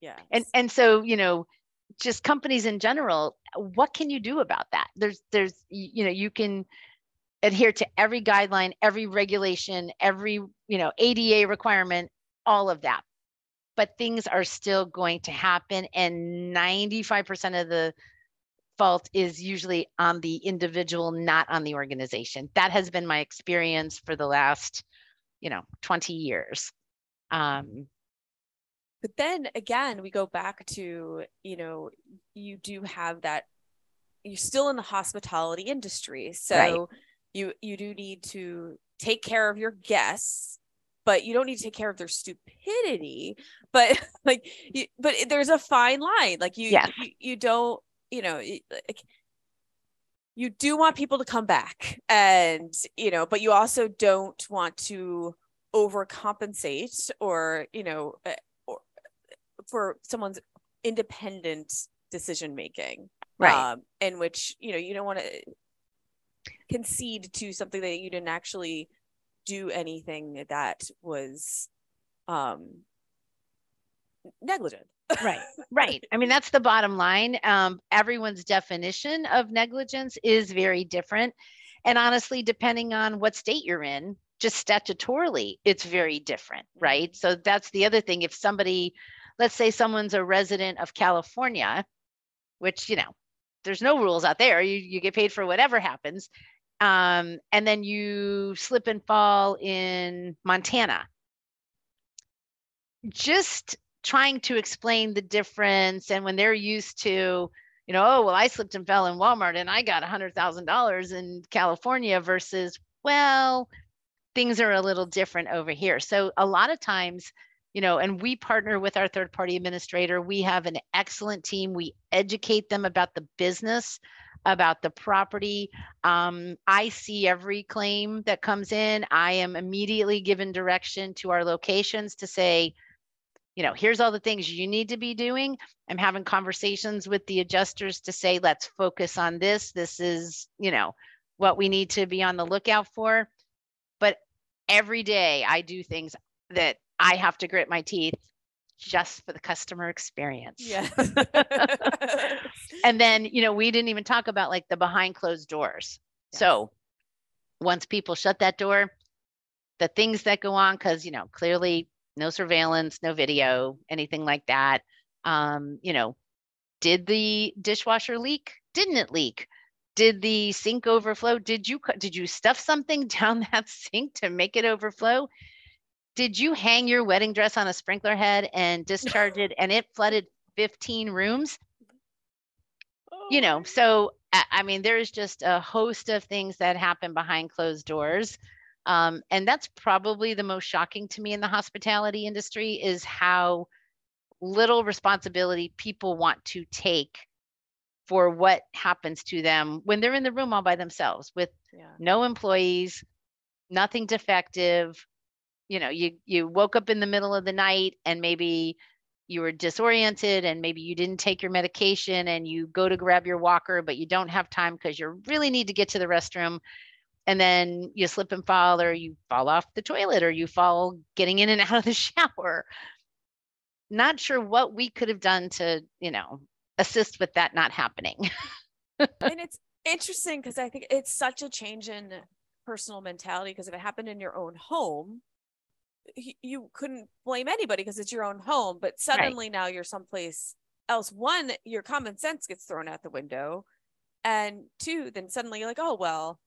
Yeah. And and so, you know, just companies in general, what can you do about that? There's, there's, you know, you can adhere to every guideline, every regulation, every, you know, A D A requirement, all of that. But things are still going to happen. And ninety-five percent of the fault is usually on the individual, not on the organization. That has been my experience for the last, you know, twenty years. Um, but then again, we go back to, you know, you do have that, you're still in the hospitality industry. So right. you, you do need to take care of your guests, but you don't need to take care of their stupidity, but like, you, but there's a fine line. Like you, yes. you, you don't, you know, like you do want people to come back, and, you know, but you also don't want to overcompensate or, you know, or for someone's independent decision-making, right? Um, in which, you know, you don't want to concede to something that you didn't actually do anything that was, um, negligent. Right. Right. I mean, that's the bottom line. Um, everyone's definition of negligence is very different. And honestly, depending on what state you're in, just statutorily, it's very different. Right. So that's the other thing. If somebody, let's say someone's a resident of California, which, you know, there's no rules out there. You, you get paid for whatever happens. Um, and then you slip and fall in Montana. Just trying to explain the difference. And when they're used to, you know, oh, well, I slipped and fell in Walmart and I got one hundred thousand dollars in California versus, well, things are a little different over here. So a lot of times, you know, and we partner with our third party administrator. We have an excellent team. We educate them about the business, about the property. Um, I see every claim that comes in. I am immediately given direction to our locations to say, you know, here's all the things you need to be doing. I'm having conversations with the adjusters to say, let's focus on this. This is, you know, what we need to be on the lookout for. But every day I do things that I have to grit my teeth just for the customer experience. Yeah. And then, you know, we didn't even talk about like the behind closed doors. Yes. So once people shut that door, the things that go on, because, you know, clearly, no surveillance, no video, anything like that. Um, you know, did the dishwasher leak? Didn't it leak? Did the sink overflow? Did you did you stuff something down that sink to make it overflow? Did you hang your wedding dress on a sprinkler head and discharge it and it flooded fifteen rooms? Oh. You know, so I mean, there's just a host of things that happen behind closed doors. Um, and that's probably the most shocking to me in the hospitality industry, is how little responsibility people want to take for what happens to them when they're in the room all by themselves with yeah. no employees, nothing defective. You know, you you woke up in the middle of the night and maybe you were disoriented and maybe you didn't take your medication and you go to grab your walker, but you don't have time because you really need to get to the restroom. And then you slip and fall, or you fall off the toilet, or you fall getting in and out of the shower. Not sure what we could have done to, you know, assist with that not happening. And it's interesting because I think it's such a change in personal mentality, because if it happened in your own home, you couldn't blame anybody because it's your own home, but suddenly right. now you're someplace else. One, your common sense gets thrown out the window. And two, then suddenly you're like, oh, well,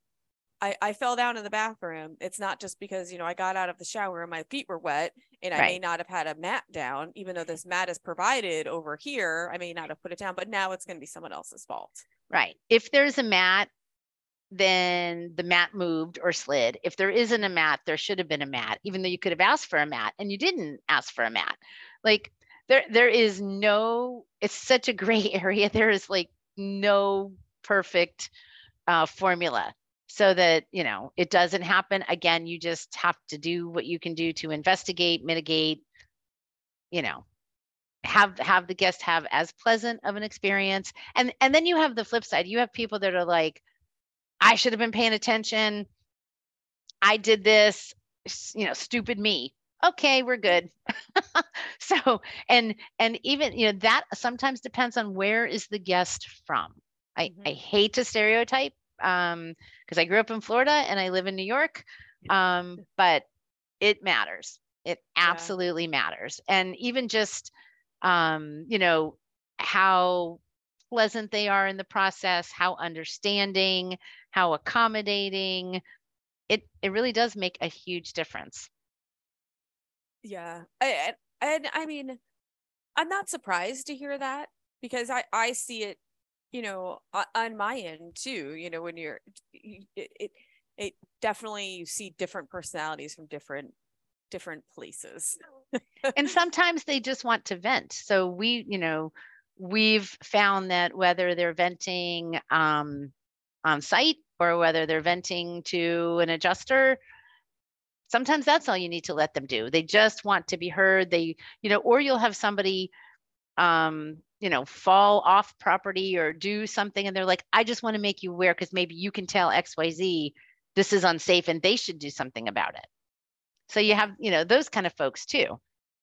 I, I fell down in the bathroom. It's not just because, you know, I got out of the shower and my feet were wet and right. I may not have had a mat down, even though this mat is provided over here. I may not have put it down, but now it's going to be someone else's fault. Right. If there's a mat, then the mat moved or slid. If there isn't a mat, there should have been a mat, even though you could have asked for a mat and you didn't ask for a mat. Like there, there is no, it's such a gray area. There is like no perfect uh, formula so that, you know, it doesn't happen again. You just have to do what you can do to investigate, mitigate, you know, have, have the guest have as pleasant of an experience. And, and then you have the flip side. You have people that are like, I should have been paying attention. I did this, you know, stupid me. Okay, we're good. So, and, and even, you know, that sometimes depends on where is the guest from. I, mm-hmm. I hate to stereotype um, because I grew up in Florida and I live in New York, um, but it matters. It absolutely yeah. matters. And even just, um, you know, how pleasant they are in the process, how understanding, how accommodating. It it really does make a huge difference. Yeah. And I, I, I mean, I'm not surprised to hear that because I, I see it, you know, on my end too, you know, when you're, it, it, it definitely, you see different personalities from different, different places. And sometimes they just want to vent. So we, you know, we've found that whether they're venting um, on site or whether they're venting to an adjuster, sometimes that's all you need to let them do. They just want to be heard. They, you know, or you'll have somebody, um, you know, fall off property or do something. And they're like, I just want to make you aware because maybe you can tell X Y Z this is unsafe and they should do something about it. So you have, you know, those kind of folks too.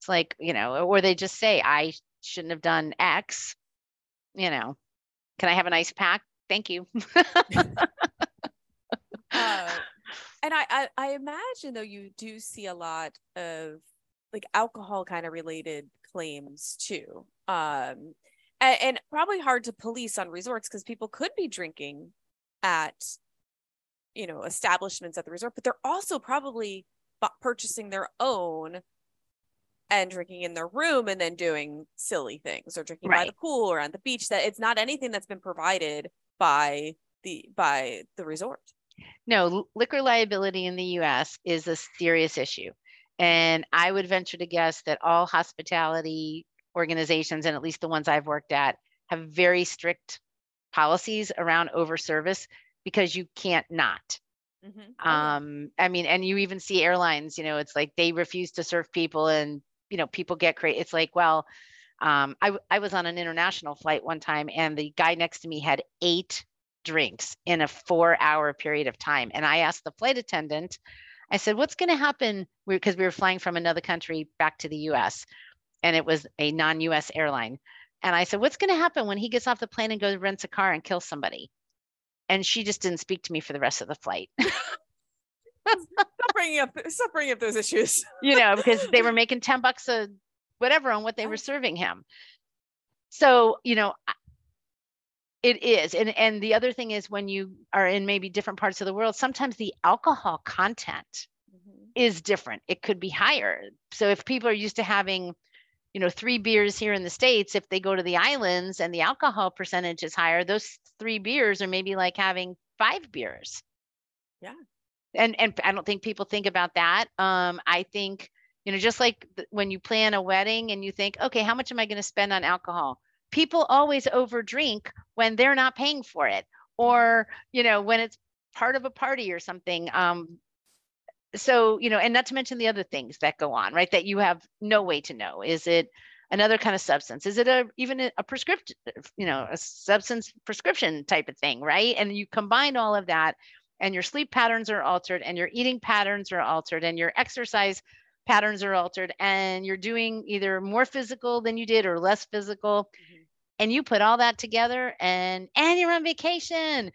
It's like, you know, or they just say, I shouldn't have done X, you know, can I have an ice pack? Thank you. uh, and I, I, I imagine though, you do see a lot of like alcohol kind of related claims too. Um, and, and probably hard to police on resorts because people could be drinking at, you know, establishments at the resort, but they're also probably b- purchasing their own and drinking in their room and then doing silly things or drinking right. by the pool or on the beach. That it's not anything that's been provided by the, by the resort. No, liquor liability in the U S is a serious issue. And I would venture to guess that all hospitality organizations, and at least the ones I've worked at, have very strict policies around overservice because you can't not. Mm-hmm. Um, I mean, and you even see airlines, you know, it's like they refuse to serve people and you know, people get crazy. It's like, well, um, I, I was on an international flight one time and the guy next to me had eight drinks in a four hour period of time. And I asked the flight attendant, I said, what's going to happen? Because we were flying from another country back to the U S and it was a non-U S airline. And I said, what's going to happen when he gets off the plane and goes rents a car and kills somebody? And she just didn't speak to me for the rest of the flight. Stop bringing up, stop bringing up those issues. You know, because they were making ten bucks a whatever on what they were serving him. So, you know, it is. And, and the other thing is when you are in maybe different parts of the world, sometimes the alcohol content mm-hmm. is different. It could be higher. So if people are used to having you know, three beers here in the States, if they go to the islands and the alcohol percentage is higher, those three beers are maybe like having five beers. Yeah. And, and I don't think people think about that. Um, I think, you know, just like th- when you plan a wedding and you think, okay, how much am I going to spend on alcohol? People always overdrink when they're not paying for it, or, you know, when it's part of a party or something. Um, so, you know, and not to mention the other things that go on, right? That you have no way to know. Is it another kind of substance? Is it a, even a, a prescription, you know, a substance prescription type of thing, right? And you combine all of that, and your sleep patterns are altered, and your eating patterns are altered, and your exercise patterns are altered, and you're doing either more physical than you did or less physical. Mm-hmm. And you put all that together, and, and you're on vacation.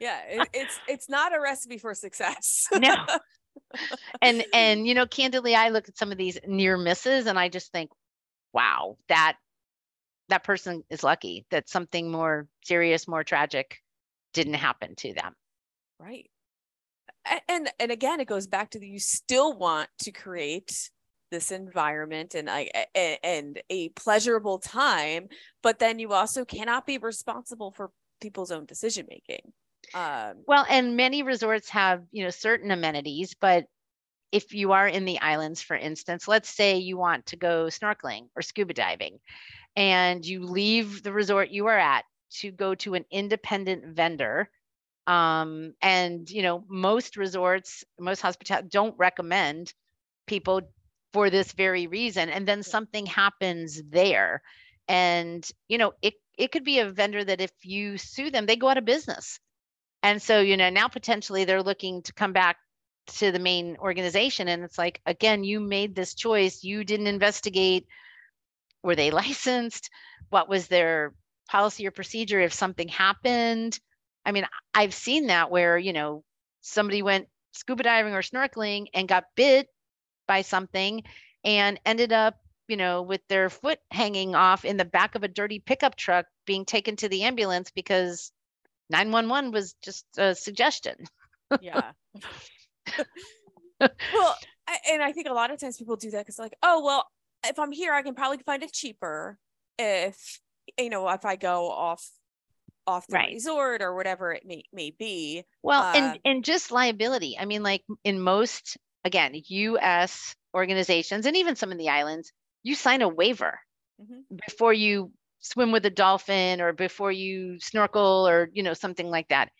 Yeah. It, it's, it's not a recipe for success. No. And, and, you know, candidly, I look at some of these near misses and I just think, wow, that, that person is lucky that something more serious, more tragic didn't happen to them. Right. And, and again, it goes back to the, you still want to create this environment and, I, and a pleasurable time, but then you also cannot be responsible for people's own decision-making. Um, well, and many resorts have, you know, certain amenities, but if you are in the islands, for instance, let's say you want to go snorkeling or scuba diving, and you leave the resort you are at to go to an independent vendor. Um, and, you know, most resorts, most hospitality don't recommend people for this very reason. And then something happens there. And, you know, it, it could be a vendor that if you sue them, they go out of business. And so, you know, now potentially they're looking to come back to the main organization. And it's like, again, you made this choice. You didn't investigate. Were they licensed? What was their policy or procedure if something happened? I mean, I've seen that where, you know, somebody went scuba diving or snorkeling and got bit by something and ended up, you know, with their foot hanging off in the back of a dirty pickup truck being taken to the ambulance because nine one one was just a suggestion. Yeah. Well, I, and I think a lot of times people do that because like, oh, well, if I'm here, I can probably find it cheaper if, you know, if I go off off the right. resort or whatever it may, may be. Well, uh, and, and just liability. I mean, like in most, again, U S organizations and even some of the islands, you sign a waiver mm-hmm. before you swim with a dolphin or before you snorkel or, you know, something like that.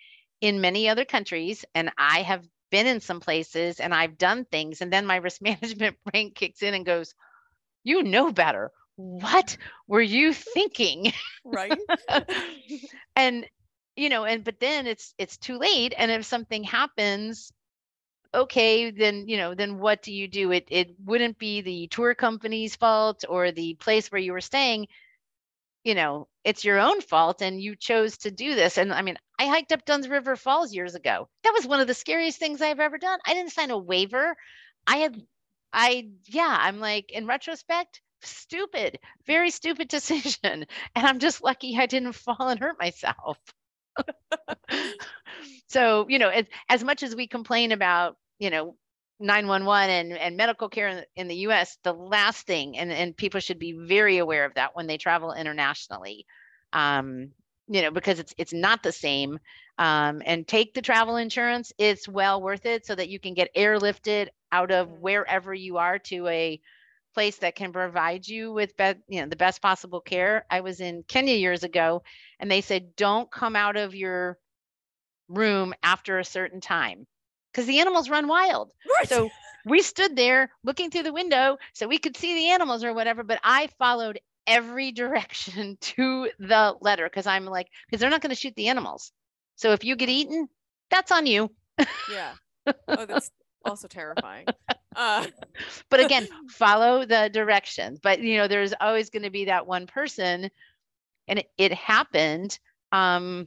In many other countries, and I have been in some places and I've done things, and then my risk management brain kicks in and goes, you know better. What were you thinking? Right. And, you know, and, but then it's, it's too late. And if something happens, okay, then, you know, then what do you do? It, it wouldn't be the tour company's fault or the place where you were staying, you know, it's your own fault and you chose to do this. And I mean, I hiked up Duns River Falls years ago. That was one of the scariest things I've ever done. I didn't sign a waiver. I had, I, yeah, I'm like, in retrospect, stupid, very stupid decision. And I'm just lucky I didn't fall and hurt myself. So, you know, as, as much as we complain about, you know, nine one one and, and medical care in, in the U S, the last thing, and, and people should be very aware of that when they travel internationally, um, you know, because it's, it's not the same. Um, and take the travel insurance. It's well worth it so that you can get airlifted out of wherever you are to a place that can provide you with be- you know, the best possible care. I was in Kenya years ago and they said, don't come out of your room after a certain time because the animals run wild. Right. So we stood there looking through the window so we could see the animals or whatever, but I followed every direction to the letter because I'm like, because they're not going to shoot the animals. So if you get eaten, that's on you. Yeah. Oh, that's also terrifying. Uh. But again, follow the directions. But, you know, there's always going to be that one person. And it, it happened. Um,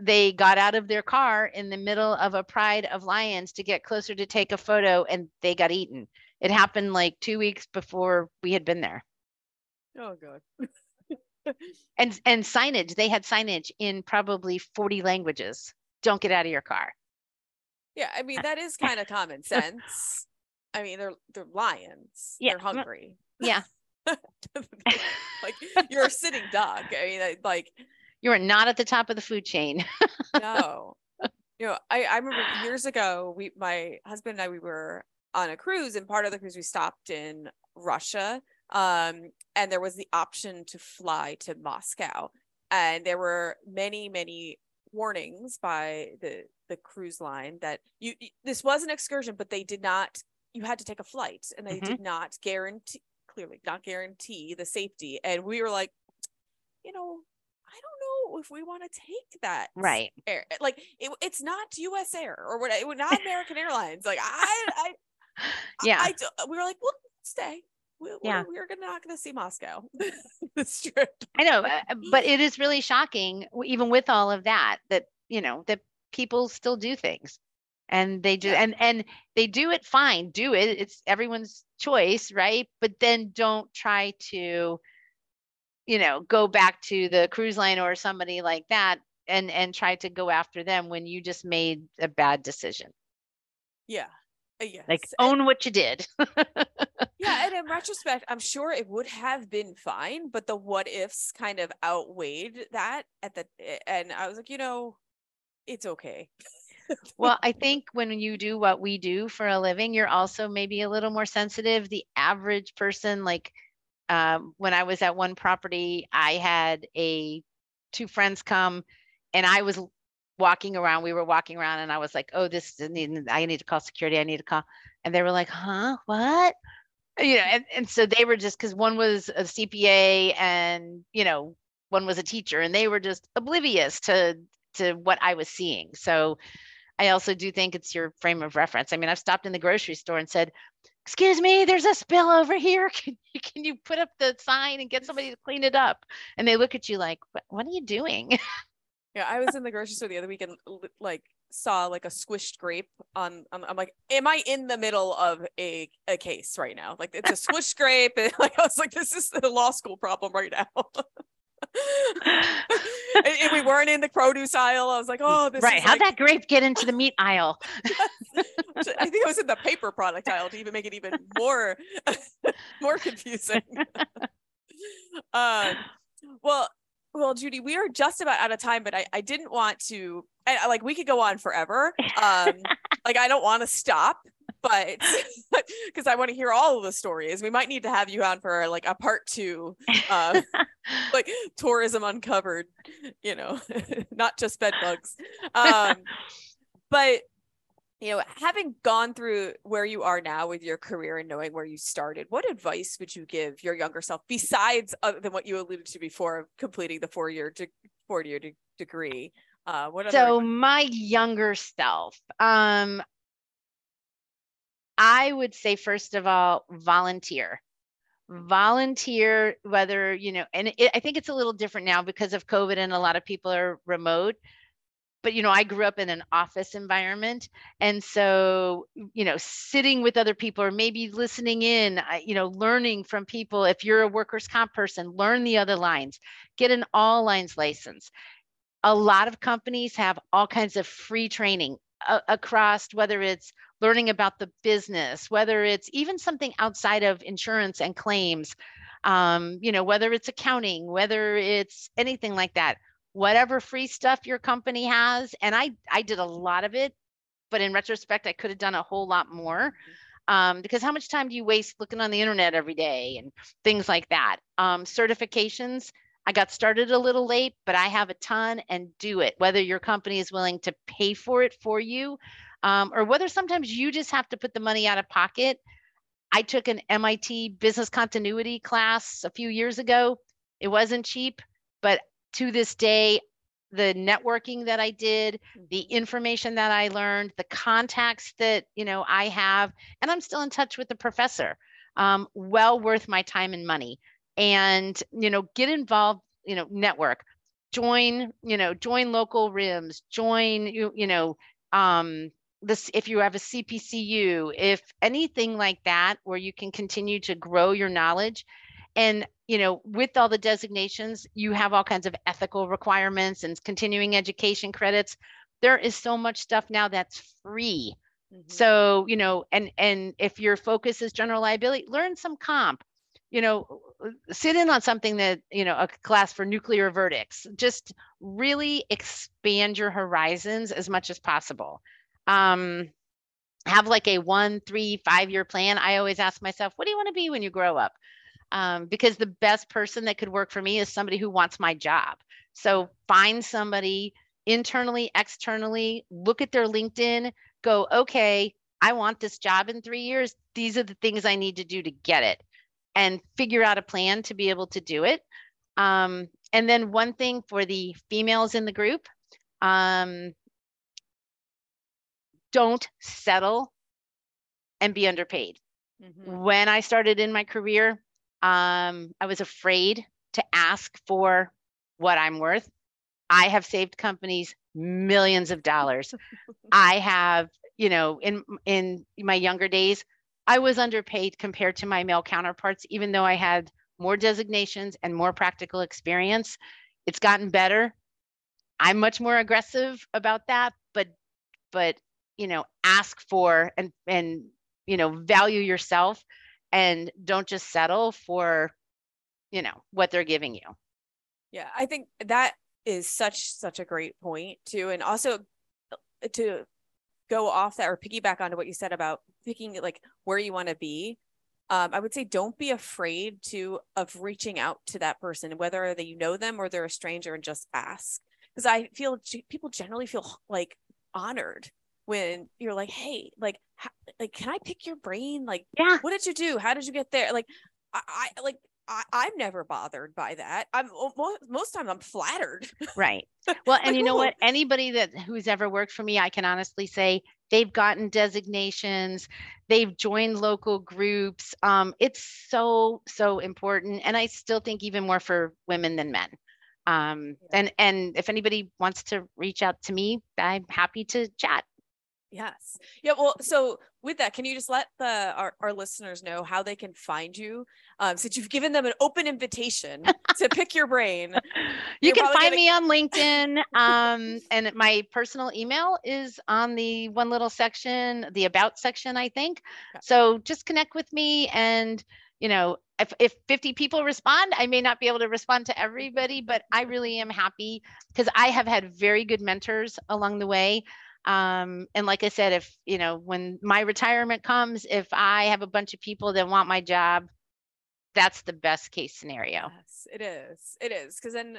they got out of their car in the middle of a pride of lions to get closer to take a photo and they got eaten. It happened like two weeks before we had been there. Oh, God. and and signage. They had signage in probably forty languages. Don't get out of your car. Yeah. I mean, that is kind of common sense. I mean, they're they're lions. Yeah. They're hungry. Yeah. Like, you're a sitting duck. I mean, like, you are not at the top of the food chain. No. You know, I, I remember years ago, we, my husband and I, we were on a cruise, and part of the cruise we stopped in Russia. Um, and there was the option to fly to Moscow. And there were many, many warnings by the, the cruise line that you, this was an excursion, but they did not, you had to take a flight, and they mm-hmm. did not guarantee, clearly not guarantee the safety. And we were like, you know, I don't know if we want to take that. Right. Air. Like it, it's not U S Air or what, it was not American Airlines. Like I, I, yeah, I, I, we were like, we'll stay. We, yeah. We're gonna, not going to see Moscow this trip. I know, but it is really shocking, even with all of that, that, you know, that people still do things, and they do, yeah. and, and they do it fine, do it. It's everyone's choice. Right. But then don't try to, you know, go back to the cruise line or somebody like that and, and try to go after them when you just made a bad decision. Yeah. Yes. Like, own and, what you did. Yeah. And in retrospect, I'm sure it would have been fine, but the what ifs kind of outweighed that at the, and I was like, you know, it's okay. Well, I think when you do what we do for a living, you're also maybe a little more sensitive. The average person, like, um, when I was at one property, I had a two friends come, and I was walking around, we were walking around, and I was like, oh, this is need, I need to call security. I need to call. And they were like, huh, what? You know, and, and so they were just, cause one was a C P A and, you know, one was a teacher, and they were just oblivious to, to what I was seeing. So I also do think it's your frame of reference. I mean, I've stopped in the grocery store and said, excuse me, there's a spill over here. Can you, can you put up the sign and get somebody to clean it up? And they look at you like, what, what are you doing? Yeah, I was in the grocery store the other week and like saw like a squished grape on, on I'm like, am I in the middle of a, a case right now? Like, it's a squished grape. And like, I was like, this is the law school problem right now. and, and we weren't in the produce aisle. I was like, oh, this right. is how'd like- that grape get into the meat aisle? I think I was in the paper product aisle to even make it even more, more confusing. um, well, Well, Judy, we are just about out of time, but I, I didn't want to, I, like, we could go on forever. Um, like, I don't want to stop, but because I want to hear all of the stories. We might need to have you on for like a part two, um, like tourism uncovered, you know, not just bed bugs. Um, but, you know, having gone through where you are now with your career and knowing where you started, what advice would you give your younger self besides other than what you alluded to before of completing the four-year de- four-year de- degree? Uh, what so other- my younger self, um, I would say, first of all, volunteer. Volunteer, whether, you know, and it, I think it's a little different now because of COVID and a lot of people are remote. But, you know, I grew up in an office environment. And so, you know, sitting with other people or maybe listening in, you know, learning from people. If you're a workers' comp person, learn the other lines, get an all lines license. A lot of companies have all kinds of free training uh, across, whether it's learning about the business, whether it's even something outside of insurance and claims, um, you know, whether it's accounting, whether it's anything like that. Whatever free stuff your company has. And I, I did a lot of it, but in retrospect, I could have done a whole lot more um, because how much time do you waste looking on the internet every day and things like that? Um, certifications. I got started a little late, but I have a ton, and do it, whether your company is willing to pay for it for you um, or whether sometimes you just have to put the money out of pocket. I took an M I T business continuity class a few years ago. It wasn't cheap, but to this day, the networking that I did, the information that I learned, the contacts that, you know, I have, and I'm still in touch with the professor, um, well worth my time and money. And, you know, get involved, you know, network, join, you know, join local RIMS, join, you, you know, um, this, if you have a C P C U, if anything like that, where you can continue to grow your knowledge. And, you know, with all the designations, you have all kinds of ethical requirements and continuing education credits. There is so much stuff now that's free Mm-hmm. So, you know, and, and if your focus is general liability, learn some comp, you know, sit in on something that, you know, a class for nuclear verdicts, just really expand your horizons as much as possible. Um, have like a one, three, five year plan. I always ask myself, what do you want to be when you grow up? Um, because the best person that could work for me is somebody who wants my job. So find somebody internally, externally, look at their LinkedIn, go, okay, I want this job in three years. These are the things I need to do to get it, and figure out a plan to be able to do it. Um, and then one thing for the females in the group, um, don't settle and be underpaid. Mm-hmm. When I started in my career, um, I was afraid to ask for what I'm worth. I have saved companies millions of dollars. I have, you know, in, in my younger days, I was underpaid compared to my male counterparts, even though I had more designations and more practical experience. It's gotten better. I'm much more aggressive about that, but, but, you know, ask for and, and, you know, value yourself, and don't just settle for, you know, what they're giving you. Yeah. I think that is such, such a great point too. And also to go off that, or piggyback onto what you said about picking like where you want to be. Um, I would say, don't be afraid to, of reaching out to that person, whether they, you know them or they're a stranger, and just ask. Cause I feel people generally feel like honored when you're like, hey, like, how, like, can I pick your brain? Like, yeah. What did you do? How did you get there? Like, I, I like, I, I'm never bothered by that. I'm most, most times I'm flattered. Right. Well, and like, you know what, anybody that who's ever worked for me, I can honestly say they've gotten designations, they've joined local groups. Um, it's so, so important. And I still think even more for women than men. Um, yeah. and, and if anybody wants to reach out to me, I'm happy to chat. Yes. Yeah. Well, so with that, can you just let the, our, our listeners know how they can find you? Um, since you've given them an open invitation to pick your brain. You can find gonna... me on LinkedIn. Um, and my personal email is on the one little section, the about section, I think. Okay. So just connect with me, and, you know, if, if fifty people respond, I may not be able to respond to everybody, but I really am happy because I have had very good mentors along the way. Um, and like I said, if, you know, when my retirement comes, if I have a bunch of people that want my job, that's the best case scenario. Yes, it is. It is. Cause then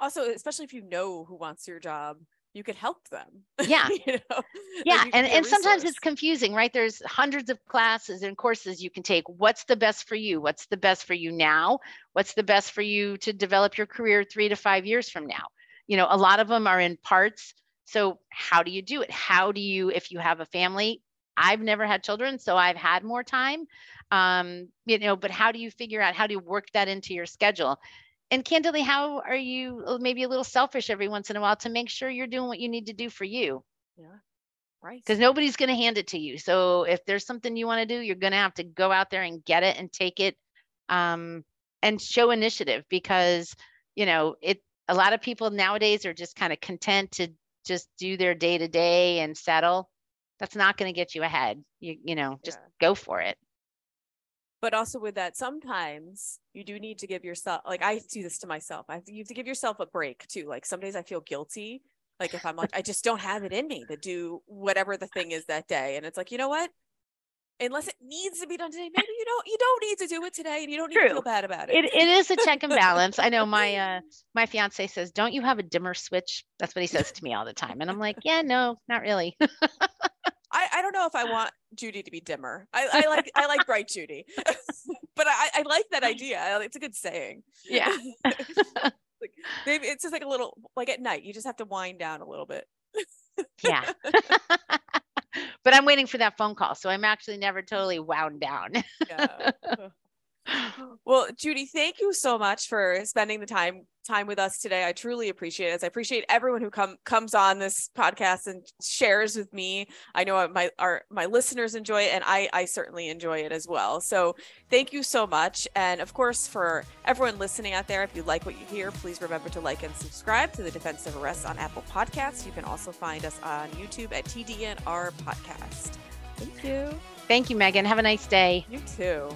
also, especially if you know who wants your job, you could help them. Yeah. you know? Yeah. Like you and and sometimes it's confusing, right? There's hundreds of classes and courses you can take. What's the best for you? What's the best for you now? What's the best for you to develop your career three to five years from now? You know, a lot of them are in parts. So how do you do it? How do you, if you have a family, I've never had children, so I've had more time, um, you know, but how do you figure out how to work that into your schedule? And candidly, how are you maybe a little selfish every once in a while to make sure you're doing what you need to do for you? Yeah, right. Because nobody's going to hand it to you. So if there's something you want to do, you're going to have to go out there and get it and take it, um, and show initiative, because, you know, it, a lot of people nowadays are just kind of content to just do their day to day and settle. That's not going to get you ahead. You, you know, just yeah. go for it. But also with that, sometimes you do need to give yourself, like I do this to myself. I you have to give yourself a break too. Like some days I feel guilty. Like if I'm like, I just don't have it in me to do whatever the thing is that day. And it's like, you know what? Unless it needs to be done today, maybe you don't, you don't need to do it today, and you don't need True. To feel bad about it. It, it is a check and balance. I know my, uh, my fiance says, don't you have a dimmer switch? That's what he says to me all the time. And I'm like, yeah, no, not really. I, I don't know if I want Judy to be dimmer. I, I like, I like bright Judy, but I, I like that idea. It's a good saying. Yeah. Like maybe it's just like a little, like at night, you just have to wind down a little bit. Yeah. But I'm waiting for that phone call. So I'm actually never totally wound down. Yeah. Well, Judy, thank you so much for spending the time time with us today. I truly appreciate it. I appreciate everyone who come comes on this podcast and shares with me. I know my our my listeners enjoy it, and I I certainly enjoy it as well. So thank you so much. And of course, for everyone listening out there, if you like what you hear, please remember to like and subscribe to the Defense of Arrest on Apple Podcasts. You can also find us on YouTube at T D N R Podcast. Thank you. Thank you, Megan. Have a nice day. You too.